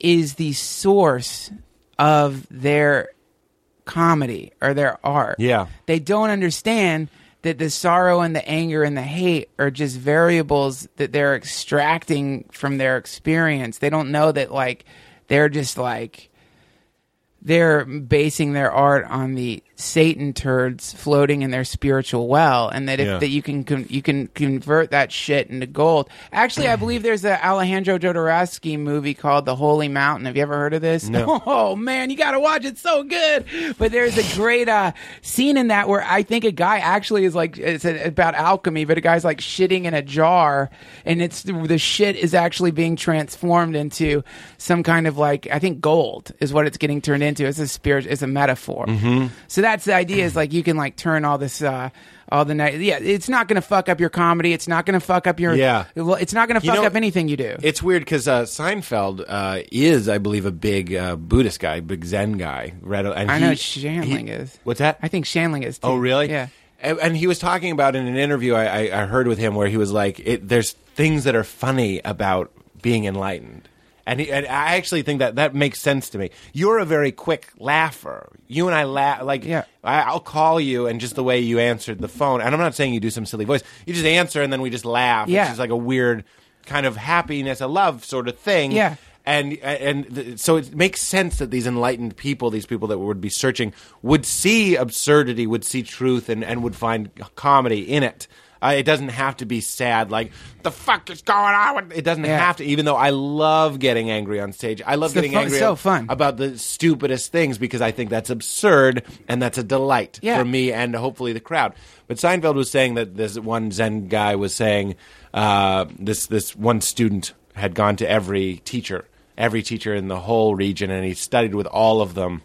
is the source of their comedy or their art. Yeah. They don't understand that the sorrow and the anger and the hate are just variables that they're extracting from their experience. They don't know that, like, they're just like they're basing their art on the Satan turds floating in their spiritual well, and that if yeah. that you can con- you can convert that shit into gold. Actually, I believe there's an Alejandro Jodorowsky movie called The Holy Mountain. Have you ever heard of this? No. Oh man, you gotta watch it. It's so good. But there's a great uh, scene in that where I think a guy actually is like it's a, about alchemy, but a guy's like shitting in a jar, and it's the shit is actually being transformed into some kind of like I think gold is what it's getting turned into. It's a spirit. It's a metaphor. Mm-hmm. So that. That's the idea is like you can like turn all this uh all the night yeah it's not gonna fuck up your comedy, it's not gonna fuck up your yeah it's not gonna fuck you know, up anything you do. It's weird because uh Seinfeld uh is I believe a big uh Buddhist guy, big Zen guy, right? And I he, know Shandling he, is what's that I think Shandling is too. Oh really? Yeah. And he was talking about in an interview I, I, I heard with him where he was like it, there's things that are funny about being enlightened. And, he, and I actually think that that makes sense to me. You're a very quick laugher. You and I laugh. Like, yeah. I, I'll call you, and just the way you answered the phone. And I'm not saying you do some silly voice. You just answer, and then we just laugh. Yeah. It's just like a weird kind of happiness, a love sort of thing. Yeah. And and th- so it makes sense that these enlightened people, these people that would be searching, would see absurdity, would see truth, and, and would find comedy in it. Uh, it doesn't have to be sad, like, the fuck is going on? It doesn't yeah. have to, even though I love getting angry on stage. I love it's getting fun, angry so fun. about the stupidest things because I think that's absurd and that's a delight yeah. for me and hopefully the crowd. But Seinfeld was saying that this one Zen guy was saying uh, this this one student had gone to every teacher, every teacher in the whole region, and he studied with all of them.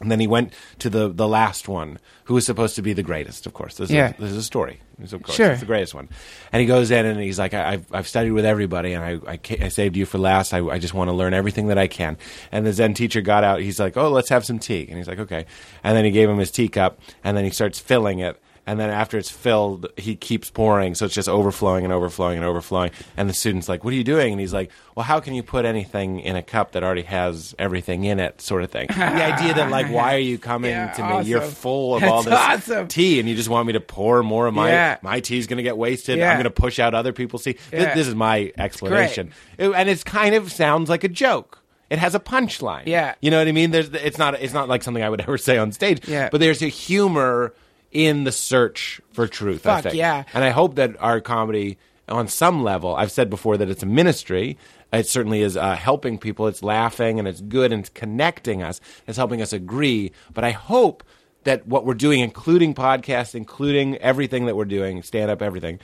And then he went to the, the last one, who was supposed to be the greatest, of course. This is, yeah. this is a story. Of course, sure. It's the greatest one. And he goes in and he's like, I, I've, I've studied with everybody, and I, I, I saved you for last. I, I just want to learn everything that I can. And the Zen teacher got out. He's like, oh, let's have some tea. And he's like, okay. And then he gave him his teacup, and then he starts filling it. And then after it's filled, he keeps pouring. So it's just overflowing and overflowing and overflowing. And the student's like, what are you doing? And he's like, well, how can you put anything in a cup that already has everything in it, sort of thing. The idea that, like, why are you coming yeah, to me? Awesome. You're full of all That's this awesome. tea, and you just want me to pour more of my yeah. – my tea's going to get wasted. Yeah. I'm going to push out other people's tea. Yeah. This, this is my explanation. It's it, and it's kind of sounds like a joke. It has a punchline. Yeah. You know what I mean? There's, it's not, it's not like something I would ever say on stage. Yeah. But there's a humor – in the search for truth, Fuck, I think. yeah. And I hope that our comedy, on some level, I've said before that it's a ministry. It certainly is uh, helping people. It's laughing, and it's good, and it's connecting us. It's helping us agree. But I hope that what we're doing, including podcasts, including everything that we're doing, stand-up, everything,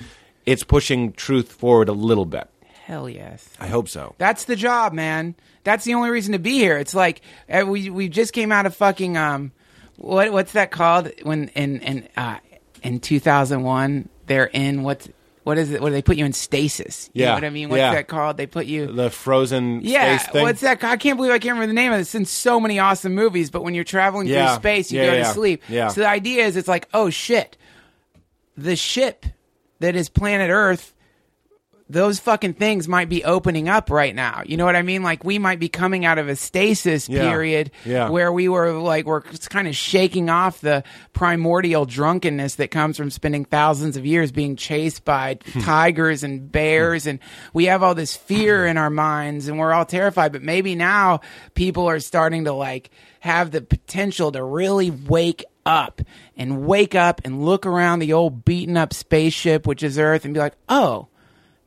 it's pushing truth forward a little bit. Hell yes. I hope so. That's the job, man. That's the only reason to be here. It's like we we just came out of fucking... um. what what's that called when in in uh, in two thousand one they're in what's What is it? What do they put you in stasis? You yeah. know what I mean? What's yeah. that called? They put you... The frozen yeah. space thing? Yeah. What's that? I can't believe I can't remember the name of it. It's in so many awesome movies, but when you're traveling yeah. through space, you yeah, go yeah. to sleep. Yeah. So the idea is it's like, oh, shit. The ship that is planet Earth, those fucking things might be opening up right now. You know what I mean? Like, we might be coming out of a stasis yeah. period yeah. where we were, like, we're kind of shaking off the primordial drunkenness that comes from spending thousands of years being chased by tigers and bears, and we have all this fear in our minds, and we're all terrified. But maybe now people are starting to, like, have the potential to really wake up and wake up and look around the old beaten-up spaceship, which is Earth, and be like, oh,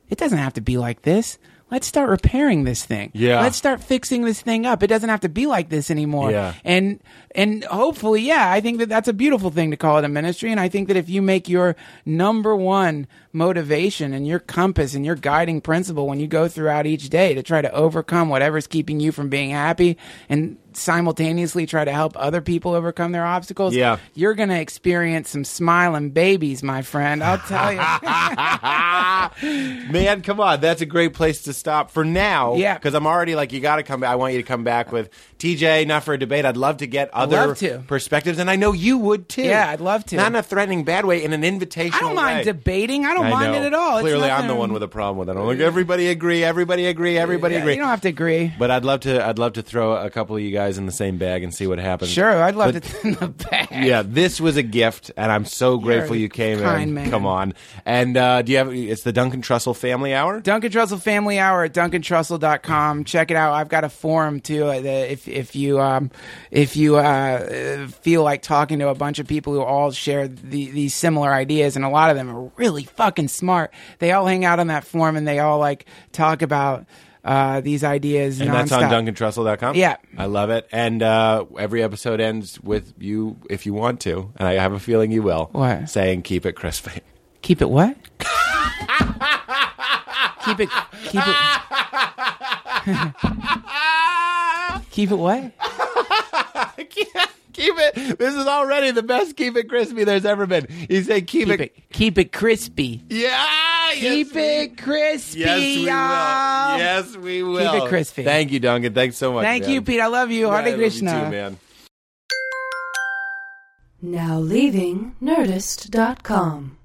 it doesn't have to be like this. Let's start repairing this thing. Yeah. Let's start fixing this thing up. It doesn't have to be like this anymore. Yeah. And and hopefully, yeah, I think that that's a beautiful thing to call it a ministry. And I think that if you make your number one motivation and your compass and your guiding principle when you go throughout each day to try to overcome whatever's keeping you from being happy and simultaneously try to help other people overcome their obstacles, yeah. you're going to experience some smiling babies, my friend. I'll tell you. Man, come on. That's a great place to stop for now. Yeah. Because I'm already like, you got to come back. I want you to come back with T J, not for a debate. I'd love to get other to. perspectives. And I know you would, too. Yeah, I'd love to. Not in a threatening, bad way, in an invitational way. I don't mind way. debating. I don't I mind know. it at all. Clearly, I'm the one with a problem with it. I'm like, everybody agree, everybody agree, everybody yeah, agree. You don't have to agree. But I'd love to, I'd love to throw a couple of you guys in the same bag and see what happens. Sure, I'd love but, it in the bag. Yeah, this was a gift, and I'm so grateful You're you came kind in. Man. Come on. And uh, do you have? It's the Duncan Trussell Family Hour? Duncan Trussell Family Hour at duncan trussell dot com. Check it out. I've got a forum, too. Uh, if, if you, um, if you uh, feel like talking to a bunch of people who all share the, these similar ideas, and a lot of them are really fucking smart, they all hang out on that forum, and they all like talk about... Uh, these ideas and non-stop. That's on duncan trussell dot com. Yeah, I love it. And uh, every episode ends with you, if you want to, and I have a feeling you will, what? saying keep it crispy. Keep it what? keep it keep it keep it what? Keep it. This is already the best keep it crispy there's ever been. You say keep, keep it, it. Keep it crispy. Yeah. Keep yes, it crispy, yes, we y'all. Will. Yes, we will. Keep it crispy. Thank you, Duncan. Thanks so much. Thank man. you, Pete. I love you. Yeah, Hare Krishna. I love you too, man. Now leaving nerdist dot com.